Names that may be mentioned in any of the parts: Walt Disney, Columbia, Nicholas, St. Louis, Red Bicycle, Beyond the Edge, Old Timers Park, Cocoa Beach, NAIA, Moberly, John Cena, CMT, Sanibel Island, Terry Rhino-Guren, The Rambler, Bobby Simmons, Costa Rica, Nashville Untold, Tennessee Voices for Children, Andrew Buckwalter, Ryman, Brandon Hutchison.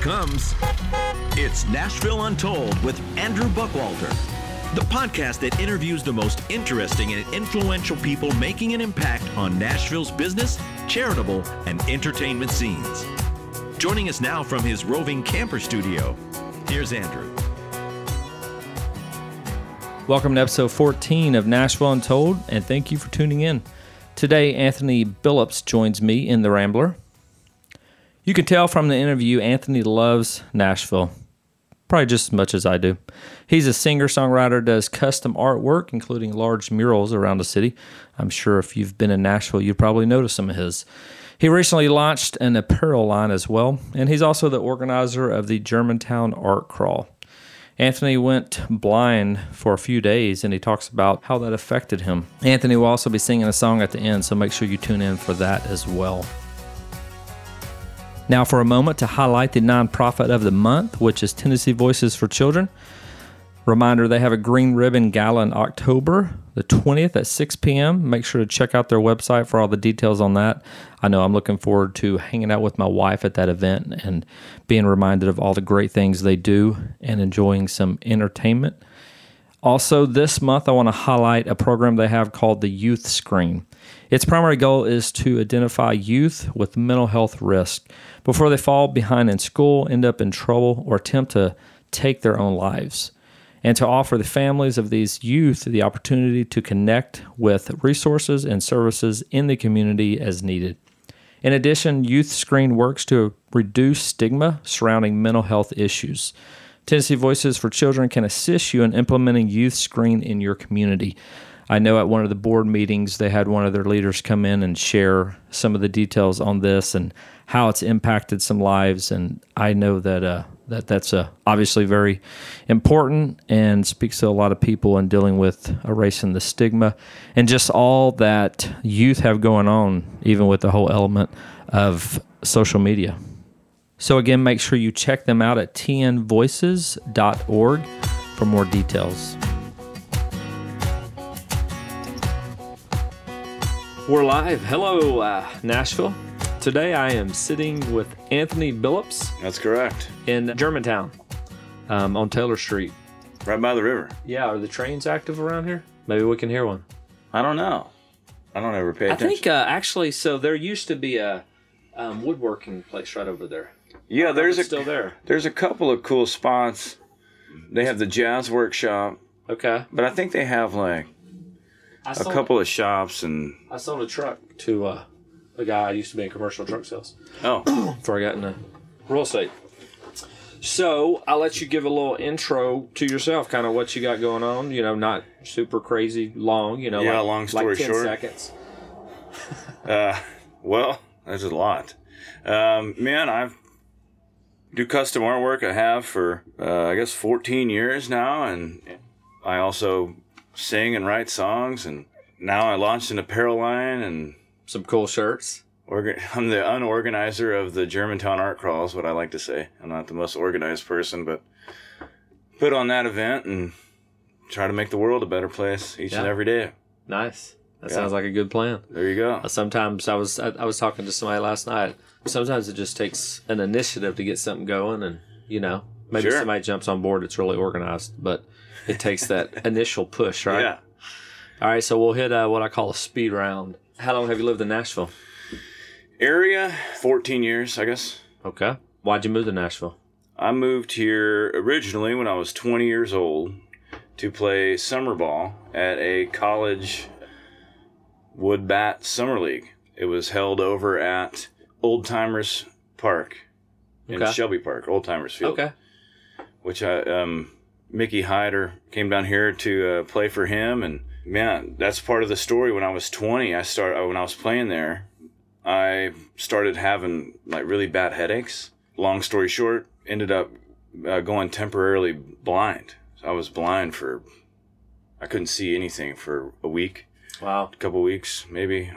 comes. It's Nashville Untold with Andrew Buckwalter, the podcast that interviews the most interesting and influential people making an impact on Nashville's business, charitable, and entertainment scenes. Joining us now from his roving camper studio, here's Andrew. Welcome to episode 14 of Nashville Untold, and thank you for tuning in. Today, Anthony Billups joins me in The Rambler. You can tell from the interview, Anthony loves Nashville, probably just as much as I do. He's a singer-songwriter, does custom artwork, including large murals around the city. I'm sure if you've been in Nashville, you've probably noticed some of his. He recently launched an apparel line as well, and he's also the organizer of the Germantown Art Crawl. Anthony went blind for a few days, and he talks about how that affected him. Anthony will also be singing a song at the end, so make sure you tune in for that as well. Now for a moment to highlight the nonprofit of the month, which is Tennessee Voices for Children. Reminder, they have a Green Ribbon Gala in October the 20th at 6 p.m. Make sure to check out their website for all the details on that. I know I'm looking forward to hanging out with my wife at that event and being reminded of all the great things they do and enjoying some entertainment. Also, this month I want to highlight a program they have called the Youth Screen. Its primary goal is to identify youth with mental health risk before they fall behind in school, end up in trouble, or attempt to take their own lives, and to offer the families of these youth the opportunity to connect with resources and services in the community as needed. In addition, Youth Screen works to reduce stigma surrounding mental health issues. Tennessee Voices for Children can assist you in implementing Youth Screen in your community. I know at one of the board meetings, they had one of their leaders come in and share some of the details on this and how it's impacted some lives, and I know that that's obviously very important and speaks to a lot of people in dealing with erasing the stigma and just all that youth have going on, even with the whole element of social media. So again, make sure you check them out at tnvoices.org for more details. We're live. Hello, Nashville. Today I am sitting with Anthony Billups. That's correct. In Germantown, on Taylor Street. Right by the river. Yeah, are the trains active around here? Maybe we can hear one. I don't know. I don't ever pay attention. I think, actually, so there used to be a woodworking place right over there. Yeah, there's still there. There's a couple of cool spots. They have the jazz workshop. Okay. But I think they have, like, a couple of shops. And I sold a truck to... the guy I used to be in commercial truck sales. Oh. Before I got into real estate. So I'll let you give a little intro to yourself, kind of what you got going on. You know, not super crazy long, you know. Yeah, like, long story like 10 short. 10 seconds. Well, that's a lot. Man, I do custom artwork. I have for, I guess, 14 years now. And I also sing and write songs. And now I launched an apparel line and... some cool shirts. I'm the unorganizer of the Germantown Art Crawl is what I like to say. I'm not the most organized person, but put on that event and try to make the world a better place each and every day. Nice. That sounds like a good plan. There you go. Sometimes I was talking to somebody last night. Sometimes it just takes an initiative to get something going, and you know, maybe somebody jumps on board that's really organized, but it takes that initial push, right? Yeah. All right, so we'll hit what I call a speed round. How long have you lived in Nashville? Area, 14 years, I guess. Okay. Why'd you move to Nashville? I moved here originally when I was 20 years old to play summer ball at a college wood bat summer league. It was held over at Old Timers Park in Shelby Park, Old Timers Field. Okay. Which I, Mickey Hyder came down here to play for him, and man, that's part of the story. When I was 20, when I was playing there, I started having like really bad headaches. Long story short, ended up going temporarily blind. So I was blind I couldn't see anything for a week. Wow. A couple weeks, maybe.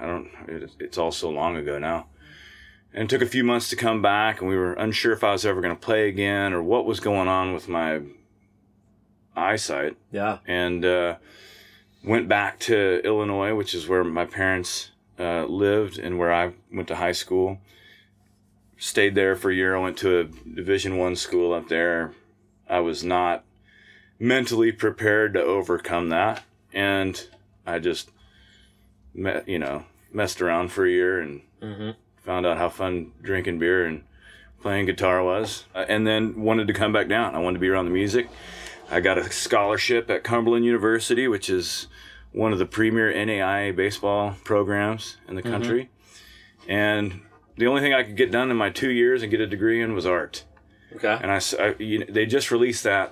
It's all so long ago now. And it took a few months to come back, and we were unsure if I was ever going to play again or what was going on with my eyesight. Yeah. And, went back to Illinois, which is where my parents lived and where I went to high school. stayed there for a year. I went to a Division I school up there. I was not mentally prepared to overcome that. And I just, messed around for a year and found out how fun drinking beer and playing guitar was. And then wanted to come back down. I wanted to be around the music. I got a scholarship at Cumberland University, which is one of the premier NAIA baseball programs in the country. And the only thing I could get done in my 2 years and get a degree in was art. Okay. And they just released that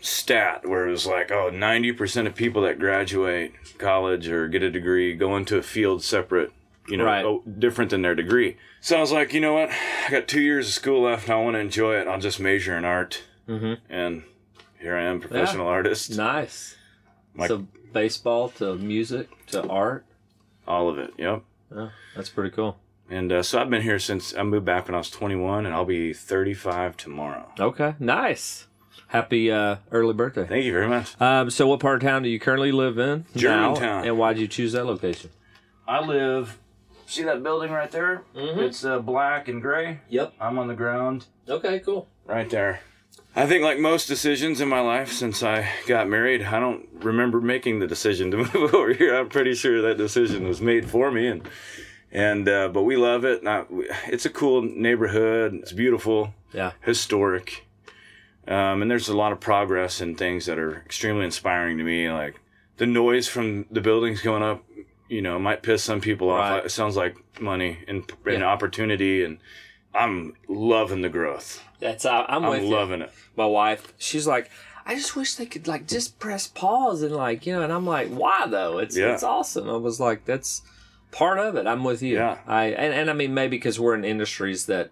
stat where it was like, 90% of people that graduate college or get a degree go into a field separate, different than their degree. So I was like, you know what? I got 2 years of school left and I want to enjoy it. I'll just major in art. And here I am, professional artist. Nice. So baseball to music to art? All of it, yep. Oh, that's pretty cool. And so I've been here since I moved back when I was 21, and I'll be 35 tomorrow. Okay, nice. Happy early birthday. Thank you very much. So what part of town do you currently live in? Germantown. And why did you choose that location? See that building right there? It's black and gray. Yep. I'm on the ground. Okay, cool. Right there. I think like most decisions in my life since I got married, I don't remember making the decision to move over here. I'm pretty sure that decision was made for me. And but we love it. It's a cool neighborhood. It's beautiful. Yeah. Historic. And there's a lot of progress in things that are extremely inspiring to me. Like the noise from the buildings going up, might piss some people off. Right. It sounds like money and opportunity, and I'm loving the growth. That's I'm with you. I'm loving it. My wife, she's like, I just wish they could like just press pause and and I'm like, why though? It's awesome. I was like, that's part of it. I'm with you. Yeah. Maybe because we're in industries that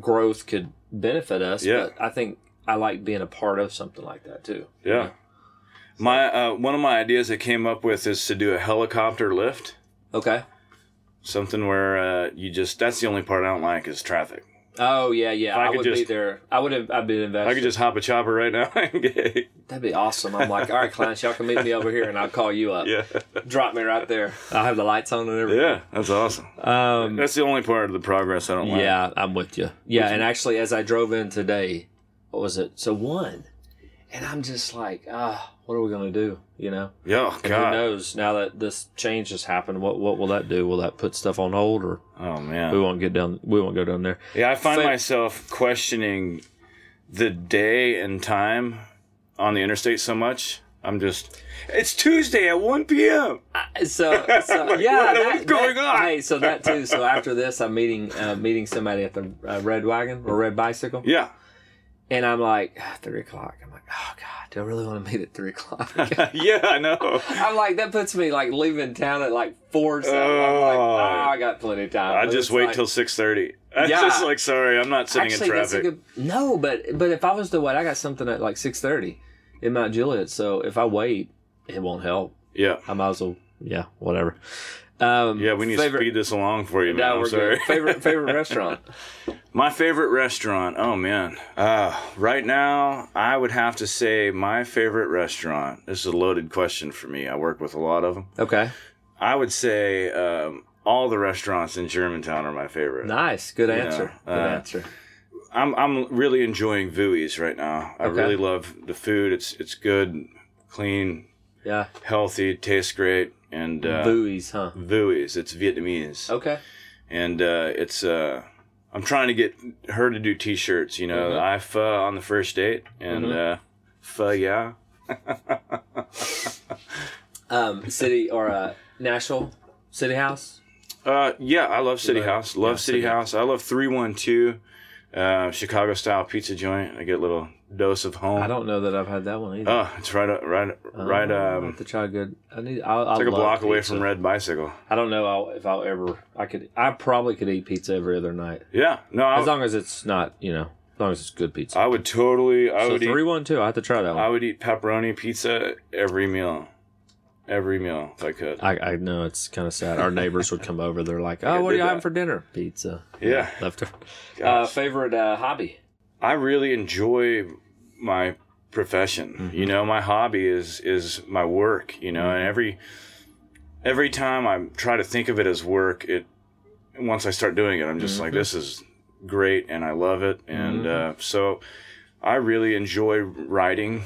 growth could benefit us. Yeah. But I think I like being a part of something like that too. Yeah. You know? My one of my ideas I came up with is to do a helicopter lift. Okay. Something where that's the only part I don't like is traffic. Oh, yeah. I would be there. I'd been invested. I could just hop a chopper right now. That'd be awesome. I'm like, all right, clients, y'all can meet me over here and I'll call you up. Yeah. Drop me right there. I'll have the lights on and everything. Yeah, that's awesome. That's the only part of the progress I don't like. Yeah, I'm with you. Yeah, and actually, as I drove in today, what was it? So one. And I'm just like, what are we going to do? Yeah, God. And who knows? Now that this change has happened, what will that do? Will that put stuff on hold, or we won't go down there? Yeah, I find myself questioning the day and time on the interstate so much. I'm just, it's Tuesday at 1 p.m. What's going on? Hey, so that too. So after this, I'm meeting somebody at the Red Wagon or Red Bicycle. Yeah. And I'm like, 3 o'clock. I'm like, oh, God, do I really want to meet at 3 o'clock? Yeah, I know. I'm like, that puts me, like, leaving town at, like, 4 or something. I'm like, I got plenty of time. I just wait till 6:30. I'm just like, sorry, I'm not sitting in traffic. But if I was to wait, I got something at, like, 6:30 in Mount Juliet. So if I wait, it won't help. Yeah. I might as well, whatever. We need to speed this along for you, man. No, I'm sorry. Good. Favorite restaurant? My favorite restaurant, oh man. Right now, I would have to say my favorite restaurant, this is a loaded question for me. I work with a lot of them. Okay. I would say all the restaurants in Germantown are my favorite. Nice, good answer. I'm really enjoying Vui's right now. I really love the food. It's good, clean, healthy, tastes great. And Vui's, huh? Vui's, it's Vietnamese. Okay. And it's... I'm trying to get her to do t-shirts, I pho on the first date, and pho, yeah. Nashville, City House? I love City House. Love City House. I love 312, Chicago-style pizza joint. I get a little dose of home. I don't know that I've had that one either. Oh, it's right. I have to try good. It's like a block away from Red Bicycle. I don't know if I'll ever. I probably could eat pizza every other night. Yeah, no. As long as it's not, as long as it's good pizza. I would totally. So 312. I have to try that one. I would eat pepperoni pizza every meal. Every meal, if I could. I know it's kind of sad. Our neighbors would come over. They're like, "Oh, what are you having for dinner? Pizza." Yeah. Leftover. Favorite hobby. I really enjoy my profession. My hobby is my work, and every time I try to think of it as work, once I start doing it, I'm just like, this is great, and I love it. And so I really enjoy writing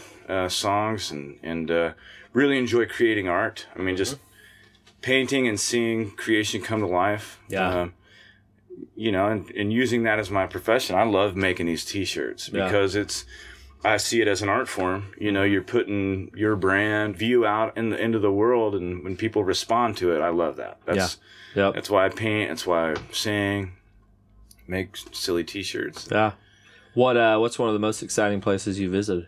songs and really enjoy creating art. I mean, just painting and seeing creation come to life. Yeah. You know, and using that as my profession. I love making these T-shirts because I see it as an art form. You know, you're putting your brand View out into the world, and when people respond to it, I love that. That's why I paint. That's why I sing, make silly T-shirts. Yeah. What's one of the most exciting places you visited?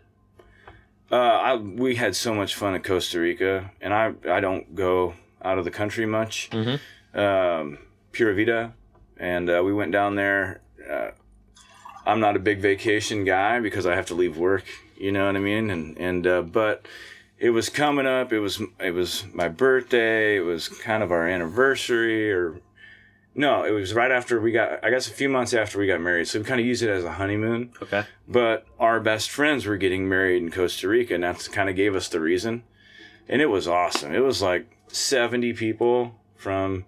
We had so much fun at Costa Rica, and I don't go out of the country much. Mm-hmm. Pura Vida, and we went down there. I'm not a big vacation guy because I have to leave work, you know what I mean? And but it was coming up, it was my birthday, it was kind of our anniversary, it was right after a few months after we got married. So we kind of used it as a honeymoon. Okay. But our best friends were getting married in Costa Rica, and that's kind of gave us the reason. And it was awesome. It was like 70 people from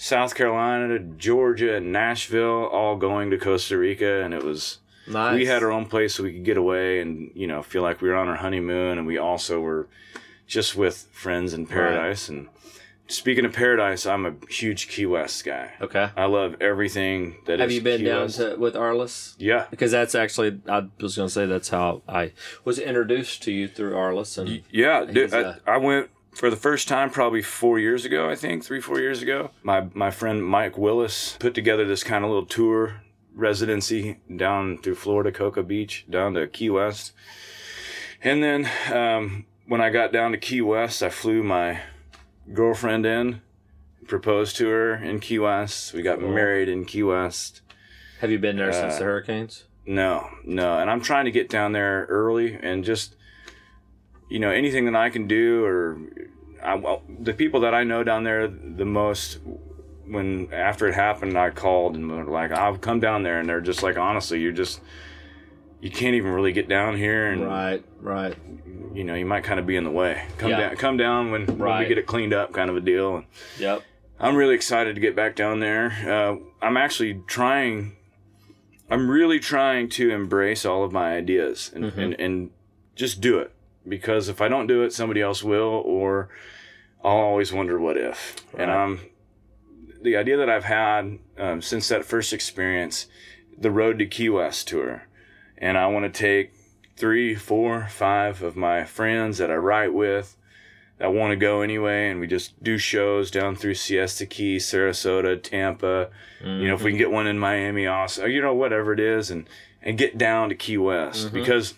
South Carolina to Georgia and Nashville, all going to Costa Rica, and it was nice. We had our own place so we could get away and, you know, feel like we were on our honeymoon, and we also were just with friends in paradise. Right. And speaking of paradise, I'm a huge Key West guy. Okay. I love everything that Have is Have you been Key down West. To with Arliss? Yeah. Because that's actually, I was going to say, that's how I was introduced to you, through Arliss. And yeah, dude, I went for the first time probably 4 years ago, I think, 3-4 years ago. My friend Mike Willis put together this kind of little tour residency down through Florida, Cocoa Beach, down to Key West. And then when I got down to Key West, I flew my girlfriend in, proposed to her in Key West. We got married in Key West. Have you been there since the hurricanes? No. And I'm trying to get down there early and just, you know, anything that I can do, the people that I know down there the most, when after it happened, I called and they're like, I'll come down there, and they're just like, honestly, you can't even really get down here, and right, you know, you might kind of be in the way. Come down when we get it cleaned up, kind of a deal. Yep. I'm really excited to get back down there. I'm really trying to embrace all of my ideas and just do it. Because if I don't do it, somebody else will, or I'll always wonder what if. Right. And the idea that I've had since that first experience, the Road to Key West tour, and I want to take 3, 4, 5 of my friends that I write with that want to go anyway, and we just do shows down through Siesta Key, Sarasota, Tampa. Mm-hmm. You know, if we can get one in Miami, also, you know, whatever it is, and get down to Key West because.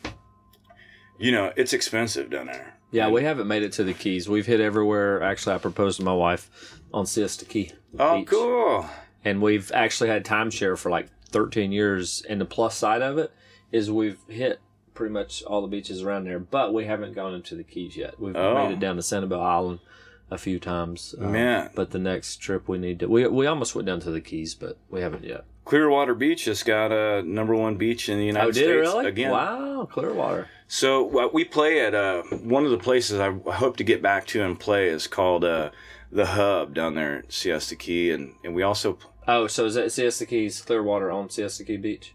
You know, it's expensive down there. Yeah, we haven't made it to the Keys. We've hit everywhere. Actually, I proposed to my wife on Siesta Key. Oh, cool. And we've actually had timeshare for like 13 years. And the plus side of it is we've hit pretty much all the beaches around there, but we haven't gone into the Keys yet. We've made it down to Sanibel Island a few times. Man. But the next trip we need to... We almost went down to the Keys, but we haven't yet. Clearwater Beach has got a #1 beach in the United States. Oh, did it really? Again. Wow, Clearwater. So we play at one of the places I hope to get back to and play is called The Hub down there at Siesta Key. And we also... Oh, so is that Siesta Key's Clearwater on Siesta Key Beach?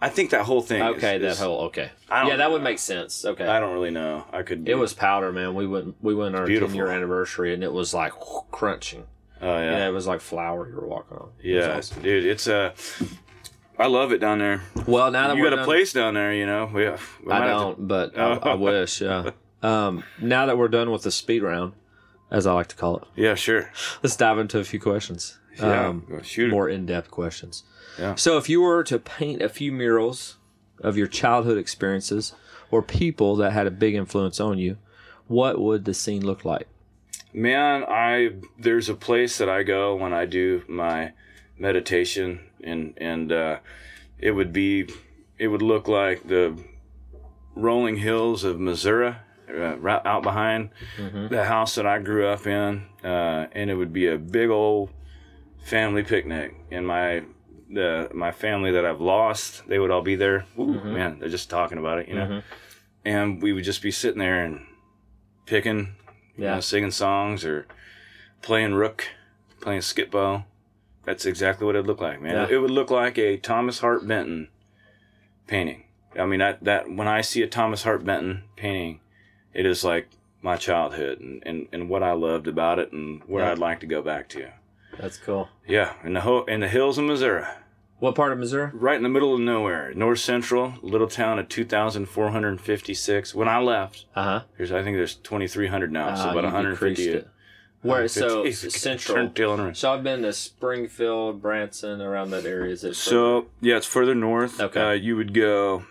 I think that whole thing Okay. That would make sense. Okay. I don't really know. It was powder, man. We went on our 10-year anniversary, and it was like crunching. Oh, yeah. Yeah, it was like flour you were walking on. Yeah, awesome. Dude, it's I love it down there. Well, now that you got a place down there, you know. I wish. Yeah. Now that we're done with the speed round, as I like to call it. Yeah, sure. Let's dive into a few questions. Yeah, shoot. More in-depth questions. Yeah. So, if you were to paint a few murals of your childhood experiences or people that had a big influence on you, what would the scene look like? Man, there's a place that I go when I do my meditation, and it would look like the rolling hills of Missouri, right out behind the house that I grew up in, and it would be a big old family picnic. And my family that I've lost, they would all be there. Ooh, man, they're just talking about it, you know. And we would just be sitting there and picking. Yeah, you know, singing songs or playing rook, playing skip bow, That's exactly what it looked like, man. Yeah. It would look like a Thomas Hart Benton painting. I mean, that when I see a Thomas Hart Benton painting, it is like my childhood and what I loved about it and where I'd like to go back to. That's cool. Yeah, in the hills of Missouri. What part of Missouri? Right in the middle of nowhere, north central, little town of 2,456. When I left, I think there's 2,300 now, so about 150. Where so central? So I've been to Springfield, Branson, around that area. Is it? So further? Yeah, it's further north. Okay, you would go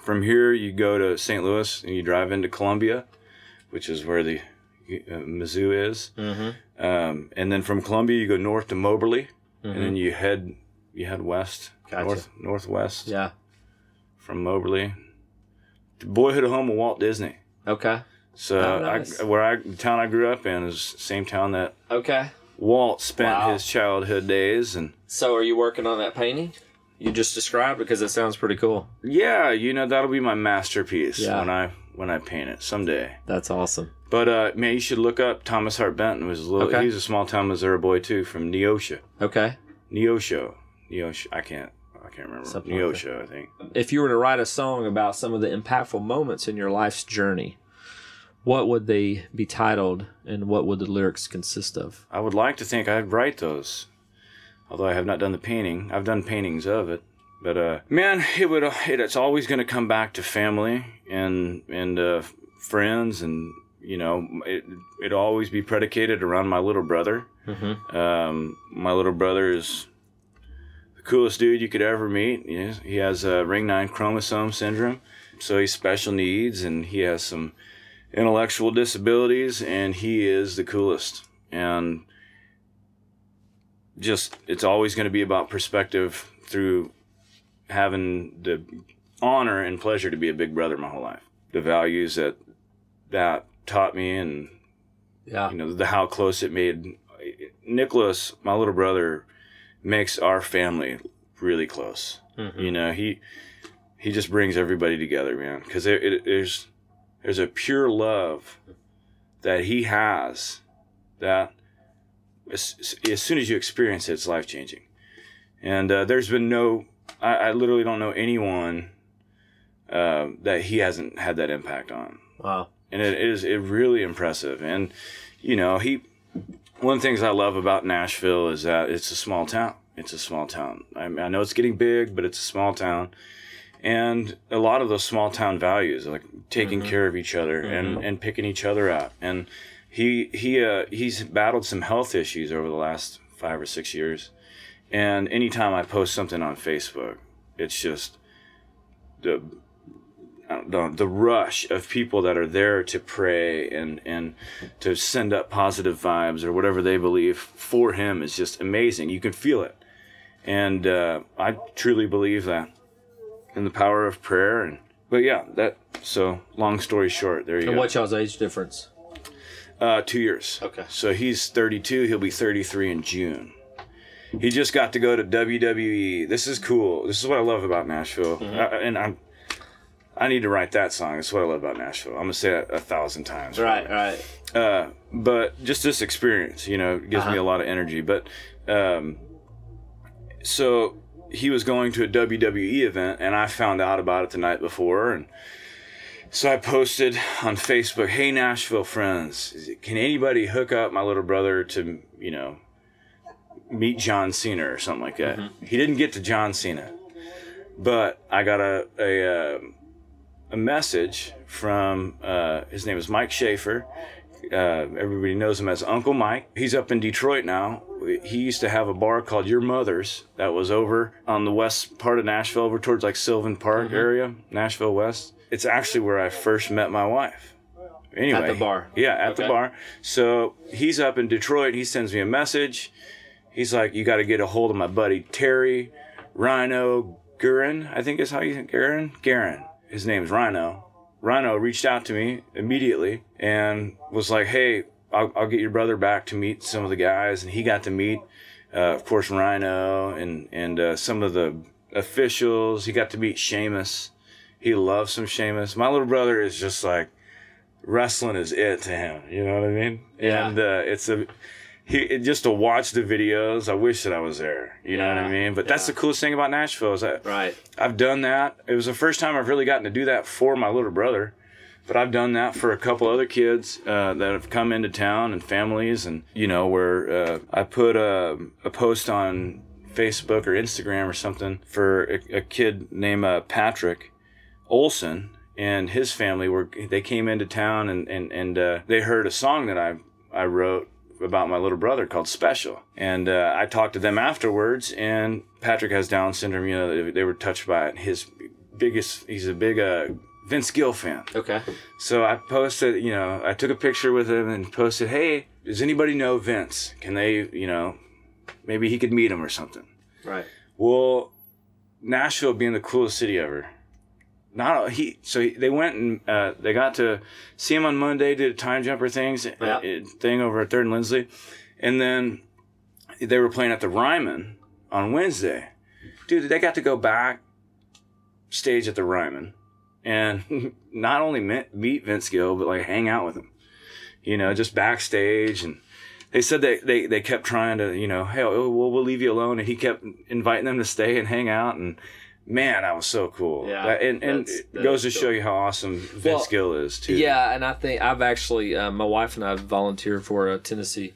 from here. You go to St. Louis and you drive into Columbia, which is where the Mizzou is. Mm-hmm. And then from Columbia you go north to Moberly, and then you head west, northwest. Yeah, from Moberly, the boyhood home of Walt Disney. Okay. So nice. The town I grew up in is the same town that Walt spent his childhood days. And so are you working on that painting you just described? Because it sounds pretty cool. Yeah, you know, that'll be my masterpiece when I paint it someday. That's awesome. But man, you should look up Thomas Hart Benton. He was a small town Missouri boy too, from Neosho. Okay. Neosho. I can't remember. Neosho, I think. If you were to write a song about some of the impactful moments in your life's journey, what would they be titled, and what would the lyrics consist of? I would like to think I'd write those, although I have not done the painting. I've done paintings of it, but man, it's always going to come back to family and friends, and you know, it'd always be predicated around my little brother. Mm-hmm. My little brother is the coolest dude you could ever meet. He has a ring 9 chromosome syndrome, so he's special needs, and he has some intellectual disabilities, and he is the coolest. And just, it's always going to be about perspective through having the honor and pleasure to be a big brother my whole life. The values that taught me, and you know, how close it made. Nicholas, my little brother, makes our family really close. Mm-hmm. You know, he just brings everybody together, man, because there's a pure love that he has that as soon as you experience it, it's life-changing. And there's been I literally don't know anyone that he hasn't had that impact on. Wow. And it is really impressive. And, you know, one of the things I love about Nashville is that it's a small town. It's a small town. I mean, I know it's getting big, but it's a small town. And a lot of those small town values, like taking care of each other and picking each other up. And he's battled some health issues over the last 5 or 6 years. And anytime I post something on Facebook, it's just the rush of people that are there to pray and to send up positive vibes or whatever they believe for him is just amazing. You can feel it. And I truly believe that. And the power of prayer, so long story short, there you go. And what's y'all's age difference? 2 years. Okay. So he's 32, he'll be 33 in June. He just got to go to WWE. This is cool. This is what I love about Nashville. Mm-hmm. I need to write that song. It's what I love about Nashville. I'm going to say that 1,000 times. Right. But just this experience, you know, gives me a lot of energy. But so he was going to a WWE event, and I found out about it the night before. And so I posted on Facebook, "Hey, Nashville friends, can anybody hook up my little brother to, you know, meet John Cena," or something like that. Mm-hmm. He didn't get to John Cena, but I got a message from, his name is Mike Schaefer. Everybody knows him as Uncle Mike. He's up in Detroit now. He used to have a bar called Your Mother's that was over on the west part of Nashville, over towards like Sylvan Park area, Nashville West. It's actually where I first met my wife. Anyway, at the bar. Yeah, at the bar. So he's up in Detroit. He sends me a message. He's like, "You got to get a hold of my buddy Terry Rhino-Guren," I think is how you think, Guren. His name's Rhino. Rhino reached out to me immediately and was like, "Hey, I'll get your brother back to meet some of the guys." And he got to meet, of course, Rhino and some of the officials. He got to meet Sheamus. He loves some Sheamus. My little brother is just like, wrestling is it to him. You know what I mean? Yeah. And just to watch the videos, I wish that I was there. You know what I mean? But that's the coolest thing about Nashville is that I've done that. It was the first time I've really gotten to do that for my little brother. But I've done that for a couple other kids that have come into town and families. And, you know, where I put a post on Facebook or Instagram or something for a kid named Patrick Olson and his family. They came into town and they heard a song that I wrote about my little brother called Special. And I talked to them afterwards. And Patrick has Down syndrome. You know, they were touched by it. He's a big... Vince Gill fan. Okay. So I posted, you know, I took a picture with him and posted, hey, does anybody know Vince? Can they, you know, maybe he could meet him or something. Right. Well, Nashville being the coolest city ever. They went and they got to see him on Monday, did a time jumper thing over at 3rd and Lindsley. And then they were playing at the Ryman on Wednesday. Dude, they got to go back stage at the Ryman. And not only meet Vince Gill, but like hang out with him, you know, just backstage. And they said they kept trying to, you know, hey, we'll leave you alone. And he kept inviting them to stay and hang out. And man, that was so cool. Yeah, that goes to show you how awesome Vince Gill is too. Yeah, and I think I've actually, my wife and I volunteered for a Tennessee,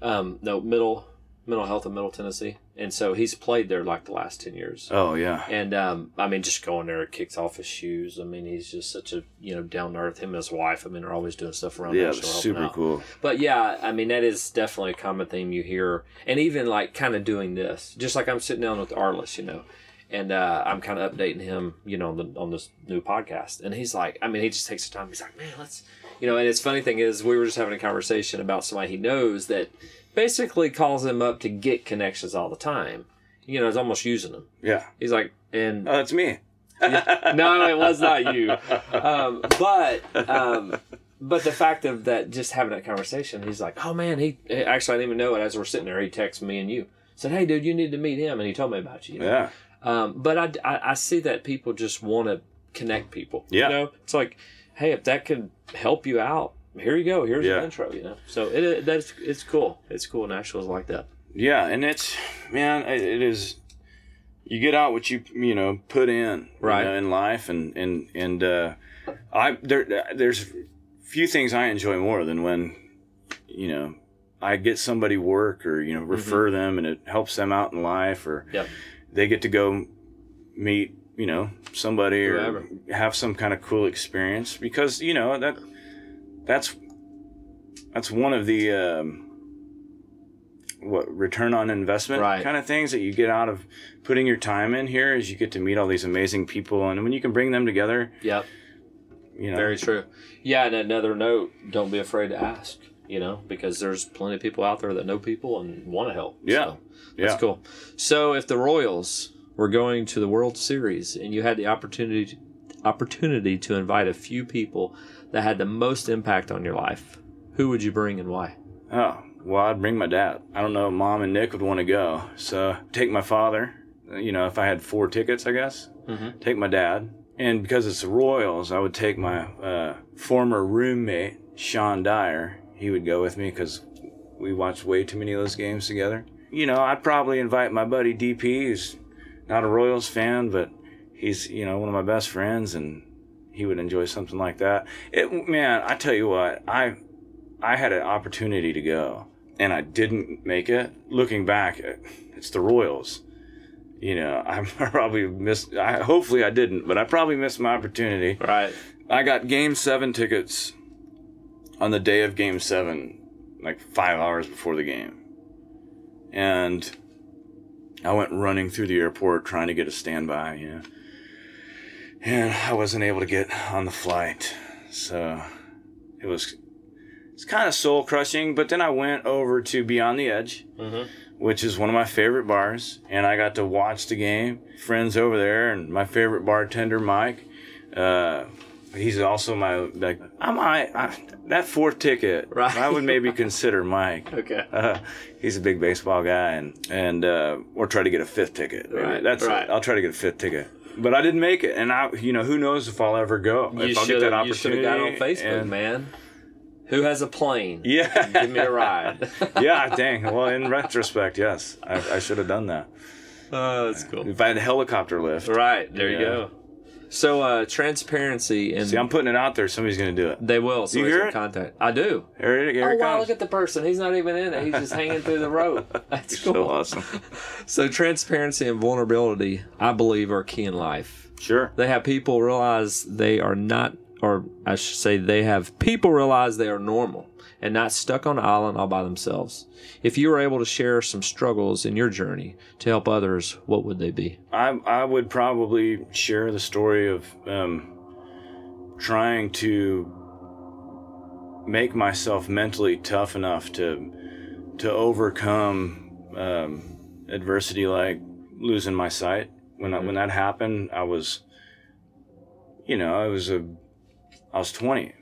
mental health in Middle Tennessee. And so he's played there like the last 10 years. Oh, yeah. And, I mean, just going there, it kicks off his shoes. I mean, he's just such a, you know, down to earth. Him and his wife, I mean, they're always doing stuff around there. Yeah, super cool. But, yeah, I mean, that is definitely a common theme you hear. And even, like, kind of doing this. Just like I'm sitting down with Arliss, you know, and I'm kind of updating him, you know, on this new podcast. And he's like, I mean, he just takes the time. He's like, man, let's, you know, and his funny thing is we were just having a conversation about somebody he knows that basically calls him up to get connections all the time. You know, he's almost using them. Yeah. He's like, and... Oh, that's me. No, it was not you. But the fact of that, just having that conversation, he's like, oh, man, he actually, I didn't even know it. As we're sitting there, he texted me and you. Said, hey, dude, you need to meet him. And he told me about you. Yeah. But I see that people just want to connect people. Yeah. You know, it's like, hey, if that could help you out, here you go. Here's an intro, you know. So it's cool. It's cool. Nashville's like that. Yeah, and it's, man, it is. You get out what you know put in, right, you know, in life, and there's few things I enjoy more than when, you know, I get somebody work or, you know, refer mm-hmm. them and it helps them out in life, or they get to go meet, you know, somebody whoever, or have some kind of cool experience, because, you know, that. That's one of the return on investment kind of things that you get out of putting your time in here, is you get to meet all these amazing people, and when you can bring them together. Yep. You know. Very true. Yeah, and another note, don't be afraid to ask, you know, because there's plenty of people out there that know people and want to help. Yeah. So that's cool. So if the Royals were going to the World Series and you had the opportunity to invite a few people that had the most impact on your life, who would you bring and why? Oh, well, I'd bring my dad. I don't know, Mom and Nick would want to go. So take my father, you know, if I had 4 tickets, I guess, mm-hmm. take my dad. And because it's the Royals, I would take my former roommate, Sean Dyer. He would go with me because we watched way too many of those games together. You know, I'd probably invite my buddy DP, who's not a Royals fan, but he's, you know, one of my best friends, and he would enjoy something like that. Man, I tell you what, I had an opportunity to go, and I didn't make it. Looking back, it's the Royals. You know, hopefully I didn't, but I probably missed my opportunity. Right. I got Game 7 tickets on the day of Game 7, like 5 hours before the game. And I went running through the airport trying to get a standby, you know. And I wasn't able to get on the flight, so it's kind of soul crushing. But then I went over to Beyond the Edge, mm-hmm. which is one of my favorite bars, and I got to watch the game. Friends over there, and my favorite bartender, Mike. He's also my that 4th ticket. Right. I would maybe consider Mike. Okay. He's a big baseball guy, and or try to get a 5th ticket. Maybe. Right. That's right. I'll try to get a 5th ticket. But I didn't make it, and I, you know, who knows if I'll ever go. If I'll get that opportunity. You should have got on Facebook, man. Who has a plane? Yeah. Give me a ride. Yeah, dang. Well, in retrospect, yes. I should have done that. Oh, that's cool. If I had a helicopter lift. Right. There you go. So, transparency and... See, I'm putting it out there. Somebody's going to do it. They will. You hear it? Contact. I do. Here it comes. Wow, look at the person. He's not even in it. He's just hanging through the rope. That's cool. So awesome. So, transparency and vulnerability, I believe, are key in life. Sure. They have people realize they are not... Or I should say they have people realize they are normal and not stuck on an island all by themselves. If you were able to share some struggles in your journey to help others, what would they be? I would probably share the story of trying to make myself mentally tough enough to overcome adversity, like losing my sight. When that happened, I was 20,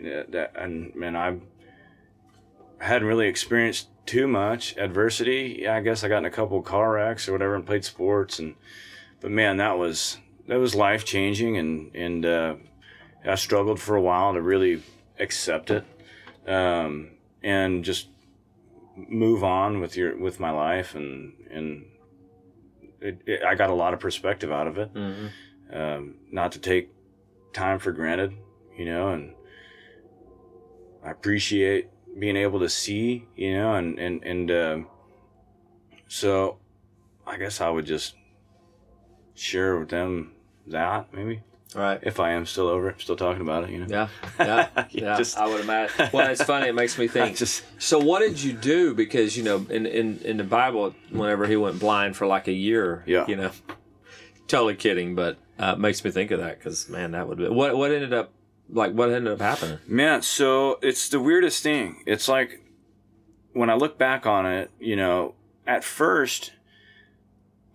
and I hadn't really experienced too much adversity. Yeah, I guess I got in a couple of car wrecks or whatever, and played sports. But man, that was life changing, and I struggled for a while to really accept it, and just move on with my life, and I got a lot of perspective out of it, not to take time for granted. And I appreciate being able to see, so I guess I would just share with them that maybe. Right. If I am still over it, still talking about it, Yeah. Yeah. I would imagine. Well, it's funny. It makes me think. So what did you do? Because, in the Bible, whenever he went blind for like a year, totally kidding, but. Makes me think of that because, man, that would be... What ended up happening? Man, so it's the weirdest thing. It's like when I look back on it, at first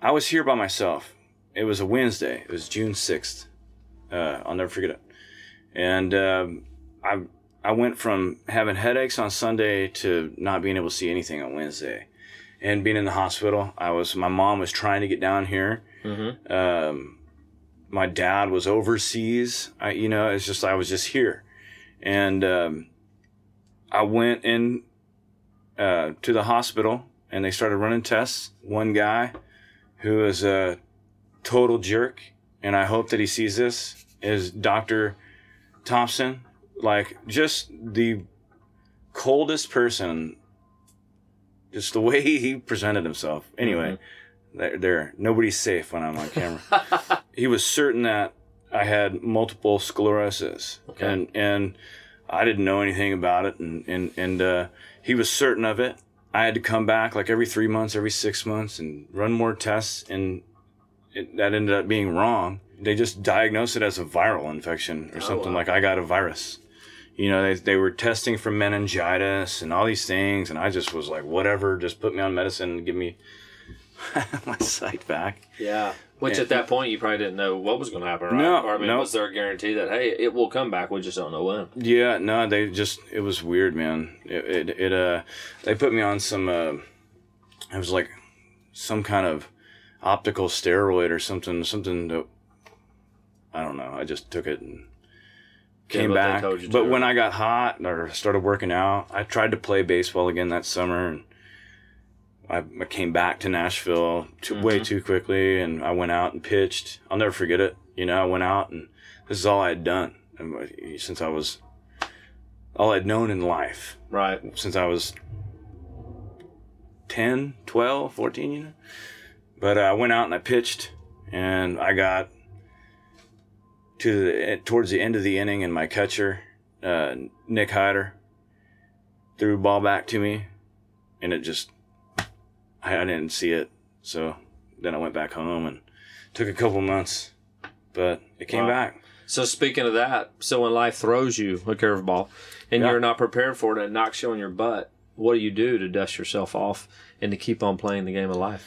I was here by myself. It was a Wednesday. It was June 6th. I'll never forget it. And I went from having headaches on Sunday to not being able to see anything on Wednesday. And being in the hospital, my mom was trying to get down here. Mm-hmm. My dad was overseas. I was just here. And I went in to the hospital, and they started running tests. One guy who was a total jerk, and I hope that he sees this, is Dr. Thompson. Like, just the coldest person, just the way he presented himself. Anyway, nobody's safe when I'm on camera. He was certain that I had multiple sclerosis, and I didn't know anything about it, and he was certain of it. I had to come back like every 3 months, every 6 months, and run more tests, and that ended up being wrong. They just diagnosed it as a viral infection or something. Like I got a virus. They were testing for meningitis and all these things, and I just was like, whatever, just put me on medicine and give me my sight back. Yeah. Which at that point, you probably didn't know what was going to happen, right? No. Was there a guarantee that, hey, it will come back, we just don't know when? Yeah, no, it was weird, man. They put me on some, it was like some kind of optical steroid or something that, I don't know, I just took it and came back. But when I got hot or started working out, I tried to play baseball again that summer, and I came back to Nashville way too quickly, and I went out and pitched. I'll never forget it. I went out, and this is all I had done since I was all I'd known in life. Right. Since I was 10, 12, 14, But I went out and I pitched, and I got towards the end of the inning, and my catcher, Nick Hyder, threw a ball back to me, and it just... I didn't see it, so then I went back home and took a couple months, but it came back. So speaking of that, so when life throws you a curveball and you're not prepared for it and it knocks you on your butt, what do you do to dust yourself off and to keep on playing the game of life?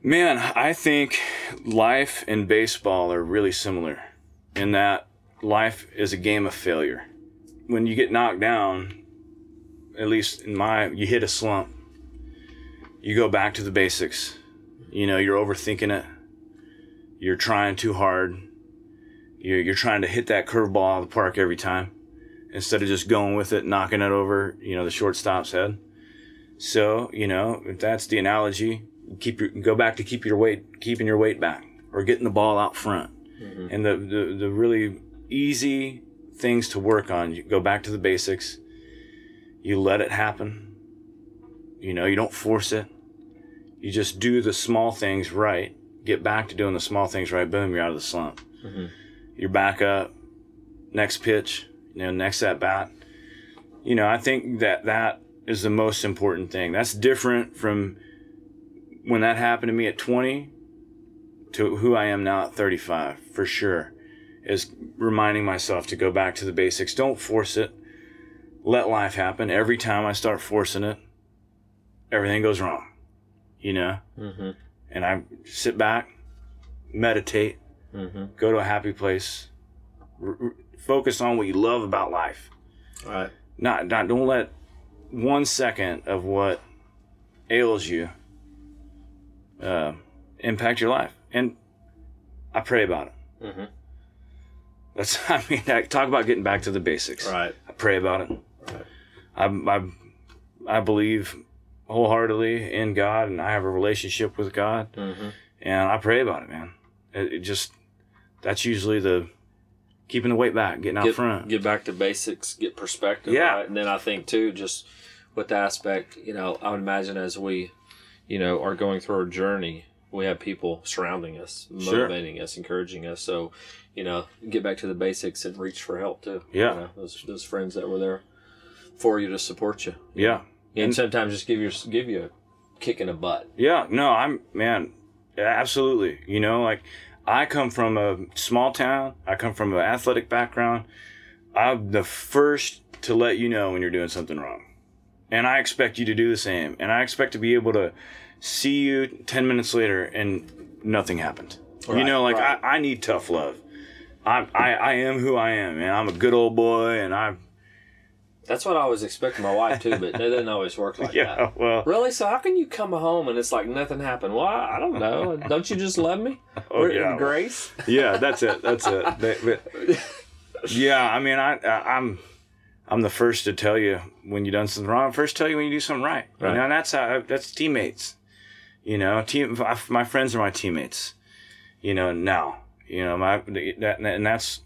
Man, I think life and baseball are really similar in that life is a game of failure. When you get knocked down, at least you hit a slump. You go back to the basics. You're overthinking it. You're trying too hard. You're trying to hit that curveball out of the park every time. instead of just going with it, knocking it over, you know, the shortstop's head. So, you know, if that's the analogy, keeping your weight back or getting the ball out front. Mm-hmm. And the really easy things to work on, you go back to the basics, you let it happen, you know, you don't force it. You just do the small things right, get back to doing the small things right, boom, you're out of the slump. Mm-hmm. You're back up, next pitch, you know, next at bat. You know, I think that is the most important thing. That's different from when that happened to me at 20 to who I am now at 35, for sure, is reminding myself to go back to the basics. Don't force it. Let life happen. Every time I start forcing it, everything goes wrong, you know? Mm-hmm. And I sit back, meditate, mm-hmm. go to a happy place, focus on what you love about life. All right. Don't let 1 second of what ails you impact your life. And I pray about it. Mm-hmm. I talk about getting back to the basics. Right. I pray about it. Right. I believe wholeheartedly in God, and I have a relationship with God, mm-hmm. and I pray about it, man. It just, that's usually the keeping the weight back, getting out front. Get back to basics, get perspective. Yeah. Right? And then I think, too, just with the aspect, you know, I would imagine as we, you know, are going through our journey, we have people surrounding us, motivating sure. us, encouraging us. So, you know, get back to the basics and reach for help too. Yeah. You know, those friends that were there for you to support you. Yeah. And sometimes just give you a kick in the butt. Yeah. No, absolutely. You know, like I come from a small town. I come from an athletic background. I'm the first to let you know when you're doing something wrong. And I expect you to do the same. And I expect to be able to see you 10 minutes later and nothing happened. Right, you know, like right. I need tough love. I am who I am, man. I'm a good old boy, and I. That's what I was expecting my wife too, but it doesn't always work like that. Well, really? So how can you come home and it's like nothing happened? Well, I don't know. Don't you just love me? Oh, we're in grace. Yeah, that's it. Yeah, I mean, I'm the first to tell you when you've done something wrong. I'm first to tell you when you do something right. Right. You know, and that's teammates. You know, my friends are my teammates. You know, now. You know, and that's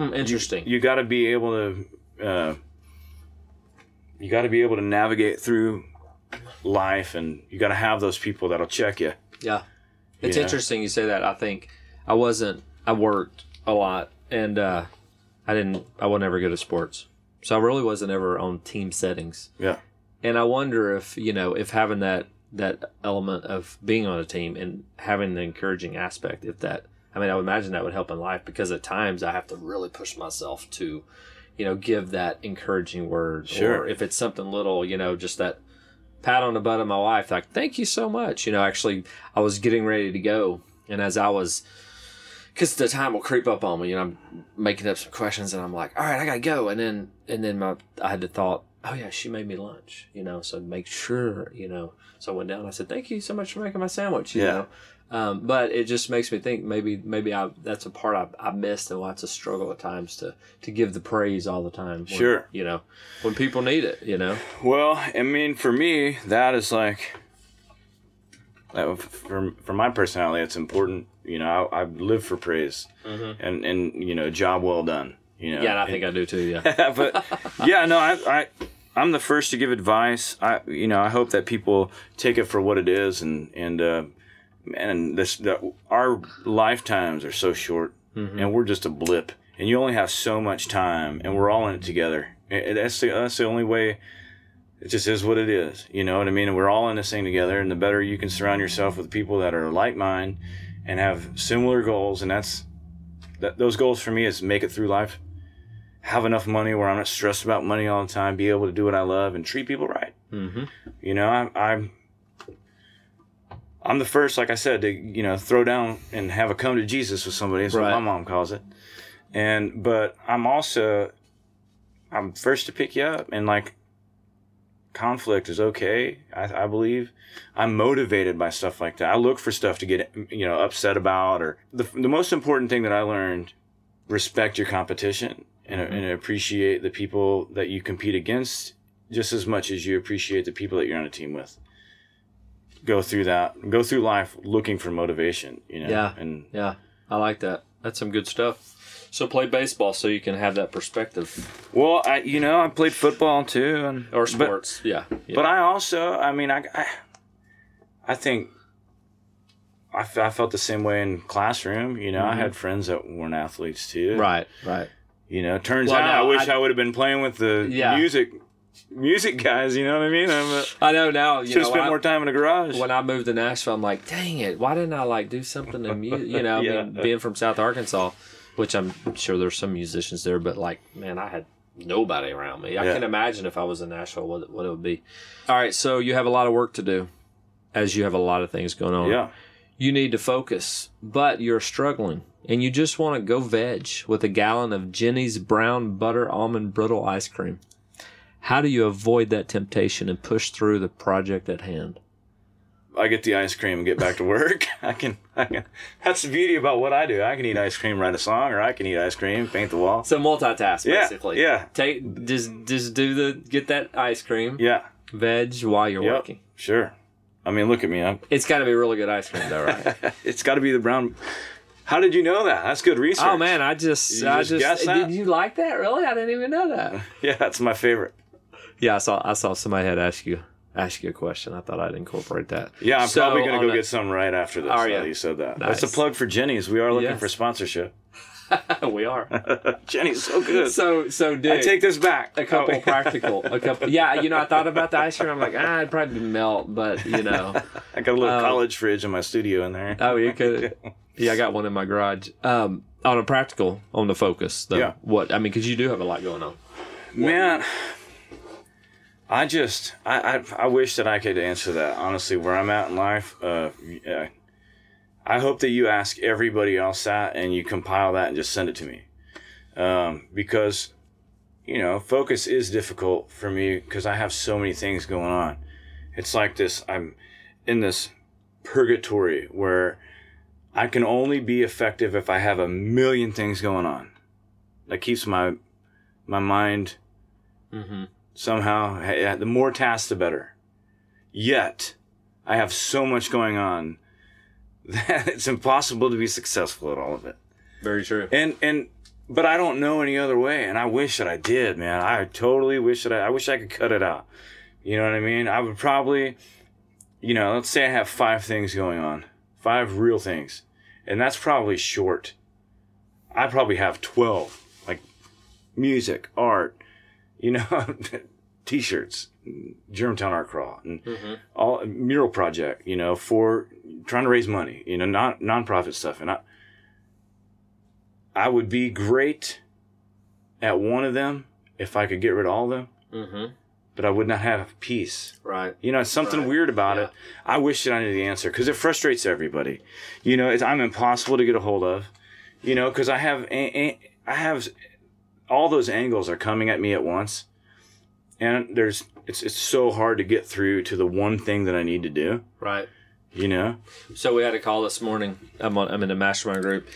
interesting. You got to be able to, navigate through life, and you got to have those people that'll check you. Yeah, it's interesting you say that. I think I worked a lot, and I would never go to sports, so I really wasn't ever on team settings. Yeah, and I wonder if you know if having that element of being on a team and having the encouraging aspect, if that, I mean, I would imagine that would help in life, because at times I have to really push myself to, you know, give that encouraging word. Sure. Or if it's something little, you know, just that pat on the butt of my wife, like, thank you so much. You know, actually I was getting ready to go, and because the time will creep up on me, you know, I'm making up some questions and I'm like, all right, I got to go. And then I had the thought, oh yeah, she made me lunch, you know, so make sure, you know. So I went down and I said, thank you so much for making my sandwich, you know. But it just makes me think maybe that's a part I missed, and why it's a struggle at times to give the praise all the time. Sure. You know, when people need it, you know. Well, I mean, for me, that is like, for my personality, it's important. You know, I live for praise, mm-hmm. and you know, job well done. You know, yeah, and I think I do too. Yeah, but yeah, no, I'm the first to give advice. I hope that people take it for what it is, and our lifetimes are so short, mm-hmm. and we're just a blip, and you only have so much time, and we're all in it together. That's the only way. It just is what it is. You know what I mean? And we're all in this thing together, and the better you can surround yourself with people that are like mind and have similar goals, and those goals for me is make it through life. Have enough money where I'm not stressed about money all the time, be able to do what I love and treat people right. Mm-hmm. You know, I'm the first, like I said, to, you know, throw down and have a come to Jesus with somebody. That's right. What my mom calls it. But I'm first to pick you up, and like conflict is okay. I believe I'm motivated by stuff like that. I look for stuff to get, you know, upset about, or the most important thing that I learned, respect your competition. and appreciate the people that you compete against just as much as you appreciate the people that you're on a team with. Go through that. Go through life looking for motivation, you know. Yeah. And yeah, I like that. That's some good stuff. So play baseball so you can have that perspective. Well, I played football too, or sports. But, yeah. But I also, I think I felt the same way in classroom. You know, mm-hmm. I had friends that weren't athletes too. Right. You know, turns out I wish I would have been playing with the music guys, you know what I mean? I know now. You should have spent more time in the garage. When I moved to Nashville, I'm like, dang it, why didn't I do something to music? You know, yeah. I mean, being from South Arkansas, which I'm sure there's some musicians there, but man, I had nobody around me. I can't imagine if I was in Nashville what it would be. All right, so you have a lot of work to do, as you have a lot of things going on. Yeah. You need to focus, but you're struggling, and you just want to go veg with a gallon of Jenny's brown butter almond brittle ice cream. How do you avoid that temptation and push through the project at hand? I get the ice cream and get back to work. I can. That's the beauty about what I do. I can eat ice cream, write a song, or I can eat ice cream, paint the wall. So multitask, basically. Yeah. Just get that ice cream. Yeah. Veg while you're working. Sure. I mean, look at me. It's got to be really good ice cream, though, right? It's got to be the brown. How did you know that? That's good research. Oh man, I just guessed that? Did you like that? Really? I didn't even know that. Yeah, that's my favorite. Yeah, I saw somebody had ask you a question. I thought I'd incorporate that. Yeah, I'm probably going to go get some right after this. Oh, yeah. You said that. Nice. That's a plug for Jenny's. We are looking for sponsorship. We are. Jenny's so good. So dude, I take this back. A couple practical. Yeah, I thought about the ice cream. I'm like, it'd probably melt, but I got a little college fridge in my studio in there. Oh, you could. Yeah, I got one in my garage. On a practical, on the focus, though. Yeah. Because you do have a lot going on. Man. I wish that I could answer that, honestly, where I'm at in life. I hope that you ask everybody else that and you compile that and just send it to me. Because, focus is difficult for me because I have so many things going on. It's like this, I'm in this purgatory where I can only be effective if I have a million things going on. That keeps my mind... Mm-hmm. Somehow, the more tasks, the better. Yet, I have so much going on that it's impossible to be successful at all of it. Very true. But I don't know any other way, and I wish that I did, man. I totally wish that I wish I could cut it out. You know what I mean? I would probably, let's say I have 5 things going on, 5 real things, and that's probably short. I probably have 12, like music, art, t-shirts, Germantown Art Crawl, and all mural project, for trying to raise money, nonprofit stuff. And I would be great at one of them if I could get rid of all of them, but I would not have peace. Right. It's something weird about it. I wish that I knew the answer because it frustrates everybody. I'm impossible to get a hold of, because I have all those angles are coming at me at once, and it's so hard to get through to the one thing that I need to do. Right. So we had a call this morning. I'm in a mastermind group,